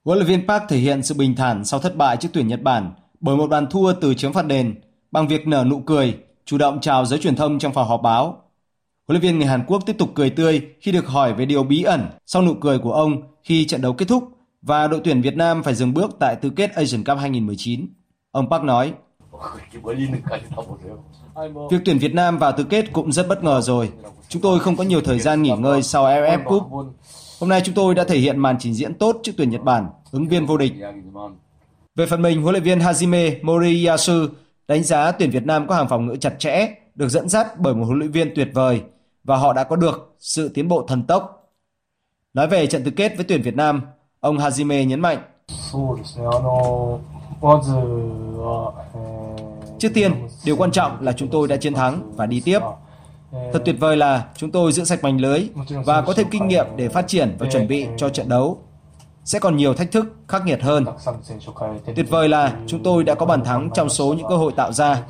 Huấn luyện viên Park thể hiện sự bình thản sau thất bại trước tuyển Nhật Bản bởi một bàn thua từ chấm phạt đền bằng việc nở nụ cười, chủ động chào giới truyền thông trong phòng họp báo. Huấn luyện viên người Hàn Quốc tiếp tục cười tươi khi được hỏi về điều bí ẩn sau nụ cười của ông khi trận đấu kết thúc và đội tuyển Việt Nam phải dừng bước tại tứ kết Asian Cup 2019. Ông Park nói: "Việc tuyển Việt Nam vào tứ kết cũng rất bất ngờ rồi. Chúng tôi không có nhiều thời gian nghỉ ngơi sau AFF Cup. Hôm nay chúng tôi đã thể hiện màn trình diễn tốt trước tuyển Nhật Bản, ứng viên vô địch." Về phần mình, huấn luyện viên Hajime Moriyasu đánh giá tuyển Việt Nam có hàng phòng ngự chặt chẽ, được dẫn dắt bởi một huấn luyện viên tuyệt vời và họ đã có được sự tiến bộ thần tốc. Nói về trận tứ kết với tuyển Việt Nam, ông Hajime nhấn mạnh: "Trước tiên, điều quan trọng là chúng tôi đã chiến thắng và đi tiếp. Thật tuyệt vời là chúng tôi giữ sạch mảnh lưới và có thêm kinh nghiệm để phát triển và chuẩn bị cho trận đấu. Sẽ còn nhiều thách thức khắc nghiệt hơn. Tuyệt vời là chúng tôi đã có bàn thắng trong số những cơ hội tạo ra.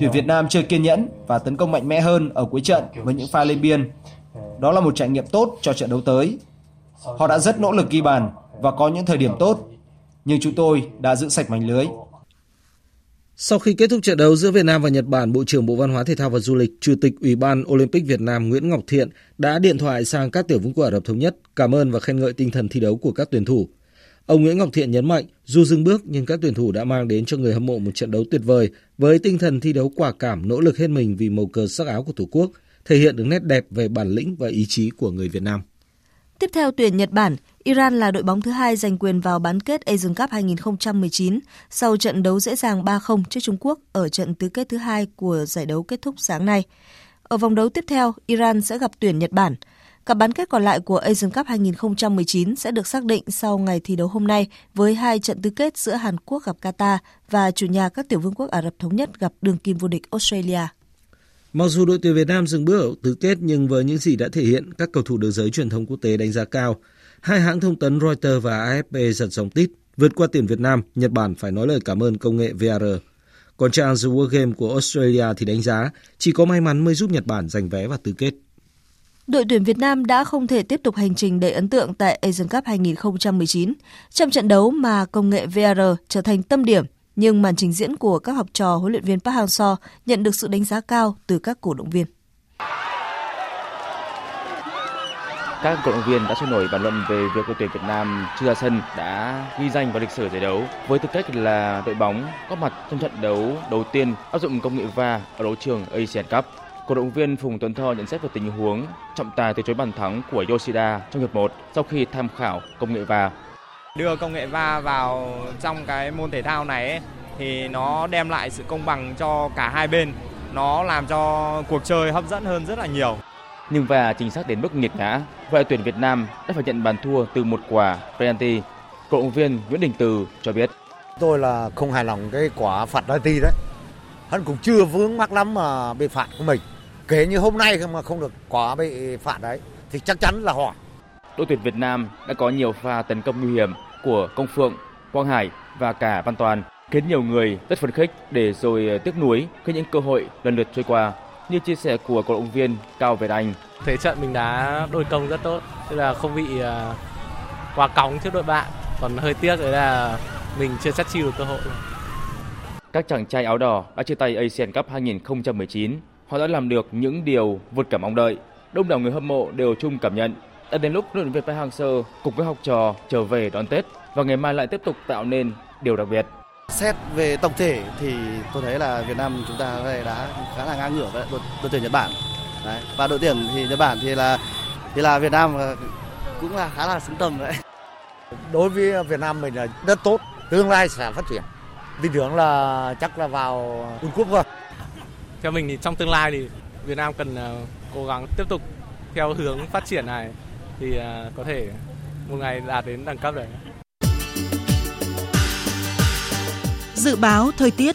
Tuyển Việt Nam chơi kiên nhẫn và tấn công mạnh mẽ hơn ở cuối trận với những pha lên biên. Đó là một trải nghiệm tốt cho trận đấu tới. Họ đã rất nỗ lực ghi bàn và có những thời điểm tốt, nhưng chúng tôi đã giữ sạch mảnh lưới." Sau khi kết thúc trận đấu giữa Việt Nam và Nhật Bản, Bộ trưởng Bộ Văn hóa Thể thao và Du lịch, Chủ tịch Ủy ban Olympic Việt Nam Nguyễn Ngọc Thiện đã điện thoại sang các tiểu vương quốc Ả Rập Thống Nhất cảm ơn và khen ngợi tinh thần thi đấu của các tuyển thủ. Ông Nguyễn Ngọc Thiện nhấn mạnh, dù dừng bước nhưng các tuyển thủ đã mang đến cho người hâm mộ một trận đấu tuyệt vời với tinh thần thi đấu quả cảm, nỗ lực hết mình vì màu cờ sắc áo của Tổ quốc, thể hiện được nét đẹp về bản lĩnh và ý chí của người Việt Nam. Tiếp theo tuyển Nhật Bản, Iran là đội bóng thứ hai giành quyền vào bán kết Asian Cup 2019 sau trận đấu dễ dàng 3-0 trước Trung Quốc ở trận tứ kết thứ hai của giải đấu kết thúc sáng nay. Ở vòng đấu tiếp theo, Iran sẽ gặp tuyển Nhật Bản. Cặp bán kết còn lại của Asian Cup 2019 sẽ được xác định sau ngày thi đấu hôm nay với hai trận tứ kết giữa Hàn Quốc gặp Qatar và chủ nhà các tiểu vương quốc Ả Rập Thống Nhất gặp đương kim vô địch Australia. Mặc dù đội tuyển Việt Nam dừng bước ở tứ kết nhưng với những gì đã thể hiện, các cầu thủ được giới truyền thông quốc tế đánh giá cao. Hai hãng thông tấn Reuters và AFP giật dòng tít, vượt qua tuyển Việt Nam, Nhật Bản phải nói lời cảm ơn công nghệ VR. Còn trang The World Game của Australia thì đánh giá chỉ có may mắn mới giúp Nhật Bản giành vé vào tứ kết. Đội tuyển Việt Nam đã không thể tiếp tục hành trình đầy ấn tượng tại Asian Cup 2019 trong trận đấu mà công nghệ VR trở thành tâm điểm. Nhưng màn trình diễn của các học trò huấn luyện viên Park Hang-seo nhận được sự đánh giá cao từ các cổ động viên. Các cổ động viên đã sôi nổi bàn luận về việc đội tuyển Việt Nam chưa ra sân đã ghi danh vào lịch sử giải đấu với tư cách là đội bóng góp mặt trong trận đấu đầu tiên áp dụng công nghệ VAR ở đấu trường Asian Cup. Cổ động viên Phùng Tuấn Thơ nhận xét về tình huống trọng tài từ chối bàn thắng của Yoshida trong hiệp 1 sau khi tham khảo công nghệ VAR. Đưa công nghệ VAR vào trong cái môn thể thao này ấy, thì nó đem lại sự công bằng cho cả hai bên, nó làm cho cuộc chơi hấp dẫn hơn rất là nhiều. Nhưng VAR chính xác đến mức nghiệt ngã, vậy tuyển Việt Nam đã phải nhận bàn thua từ một quả penalty. Cổ động viên Nguyễn Đình Từ cho biết: Tôi là không hài lòng cái quả phạt penalty đấy, hắn cũng chưa vướng mắc lắm mà bị phạt của mình. Kể như hôm nay mà không được quả bị phạt đấy thì chắc chắn là hỏi. Đội tuyển Việt Nam đã có nhiều pha tấn công nguy hiểm của Công Phượng, Quang Hải và cả Văn Toàn, khiến nhiều người rất phấn khích để rồi tiếc nuối khi những cơ hội lần lượt trôi qua. Như chia sẻ của cổ động viên Cao Việt Anh: Thế trận mình đá đôi công rất tốt, tức là không bị quá cóng trước đội bạn, còn hơi tiếc đấy là mình chưa chắc chiêu được cơ hội. Các chàng trai áo đỏ đã chia tay Asian Cup 2019, họ đã làm được những điều vượt cả mong đợi. Đông đảo người hâm mộ đều chung cảm nhận. Đã đến lúc đội tuyển Việt Nam hàng sơ cùng với học trò trở về đón Tết và ngày mai lại tiếp tục tạo nên điều đặc biệt. Xét về tổng thể thì tôi thấy là Việt Nam chúng ta đã khá là ngang ngửa với đội tuyển Nhật Bản. Đấy. Và đội tuyển thì Nhật Bản thì là Việt Nam cũng là khá là xứng tầm đấy. Đối với Việt Nam mình là rất tốt, tương lai sẽ phát triển. Tin tưởng là chắc là vào World Cup rồi. Theo mình thì trong tương lai thì Việt Nam cần cố gắng tiếp tục theo hướng phát triển này thì có thể một ngày đạt đến đẳng cấp đấy. Dự báo thời tiết.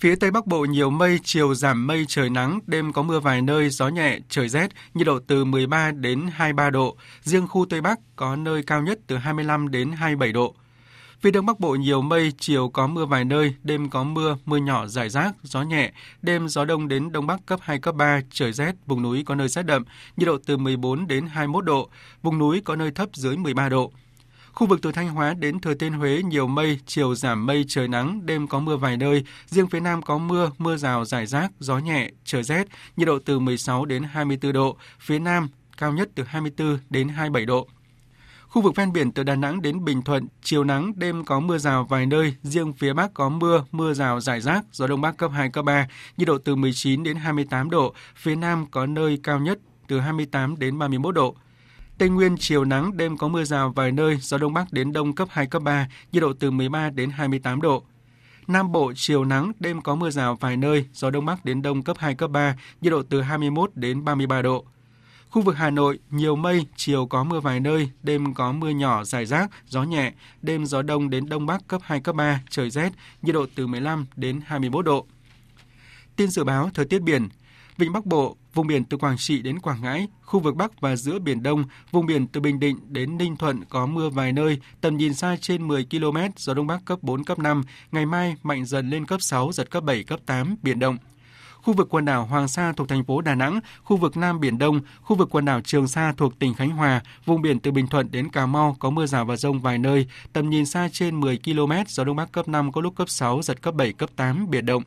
Phía Tây Bắc Bộ nhiều mây, chiều giảm mây trời nắng, đêm có mưa vài nơi, gió nhẹ, trời rét, nhiệt độ từ 13 đến 23 độ. Riêng khu Tây Bắc có nơi cao nhất từ 25 đến 27 độ. Phía Đông Bắc Bộ nhiều mây, chiều có mưa vài nơi, đêm có mưa, mưa nhỏ rải rác, gió nhẹ, đêm gió đông đến Đông Bắc cấp 2, cấp 3, trời rét, vùng núi có nơi rét đậm, nhiệt độ từ 14 đến 21 độ, vùng núi có nơi thấp dưới 13 độ. Khu vực từ Thanh Hóa đến Thừa Thiên Huế nhiều mây, chiều giảm mây, trời nắng, đêm có mưa vài nơi, riêng phía Nam có mưa, mưa rào rải rác, gió nhẹ, trời rét, nhiệt độ từ 16 đến 24 độ, phía Nam cao nhất từ 24 đến 27 độ. Khu vực ven biển từ Đà Nẵng đến Bình Thuận, chiều nắng, đêm có mưa rào vài nơi, riêng phía Bắc có mưa, mưa rào rải rác, gió Đông Bắc cấp 2, cấp 3, nhiệt độ từ 19 đến 28 độ, phía Nam có nơi cao nhất từ 28 đến 31 độ. Tây Nguyên, chiều nắng, đêm có mưa rào vài nơi, gió Đông Bắc đến Đông cấp 2, cấp 3, nhiệt độ từ 13 đến 28 độ. Nam Bộ, chiều nắng, đêm có mưa rào vài nơi, gió Đông Bắc đến Đông cấp 2, cấp 3, nhiệt độ từ 21 đến 33 độ. Khu vực Hà Nội, nhiều mây, chiều có mưa vài nơi, đêm có mưa nhỏ, rải rác, gió nhẹ, đêm gió đông đến Đông Bắc cấp 2, cấp 3, trời rét, nhiệt độ từ 15 đến 21 độ. Tin dự báo thời tiết biển. Vịnh Bắc Bộ, vùng biển từ Quảng Trị đến Quảng Ngãi, khu vực Bắc và giữa Biển Đông, vùng biển từ Bình Định đến Ninh Thuận có mưa vài nơi, tầm nhìn xa trên 10 km, gió Đông Bắc cấp 4, cấp 5, ngày mai mạnh dần lên cấp 6, giật cấp 7, cấp 8, biển động. khu vực quần đảo Hoàng Sa thuộc thành phố Đà Nẵng, khu vực Nam Biển Đông, khu vực quần đảo Trường Sa thuộc tỉnh Khánh Hòa, vùng biển từ Bình Thuận đến Cà Mau có mưa rào và dông vài nơi, tầm nhìn xa trên 10 km, gió Đông Bắc cấp 5 có lúc cấp 6, giật cấp 7, cấp 8, biển động.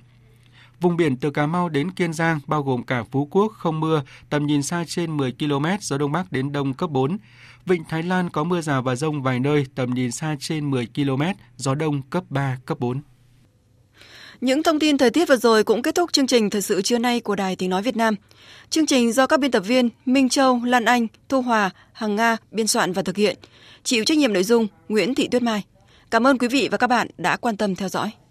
Vùng biển từ Cà Mau đến Kiên Giang, bao gồm cả Phú Quốc, không mưa, tầm nhìn xa trên 10 km, gió Đông Bắc đến Đông cấp 4. Vịnh Thái Lan có mưa rào và dông vài nơi, tầm nhìn xa trên 10 km, gió Đông cấp 3, cấp 4. Những thông tin thời tiết vừa rồi cũng kết thúc chương trình Thời sự trưa nay của Đài Tiếng Nói Việt Nam. Chương trình do các biên tập viên Minh Châu, Lan Anh, Thu Hòa, Hằng Nga biên soạn và thực hiện. Chịu trách nhiệm nội dung Nguyễn Thị Tuyết Mai. Cảm ơn quý vị và các bạn đã quan tâm theo dõi.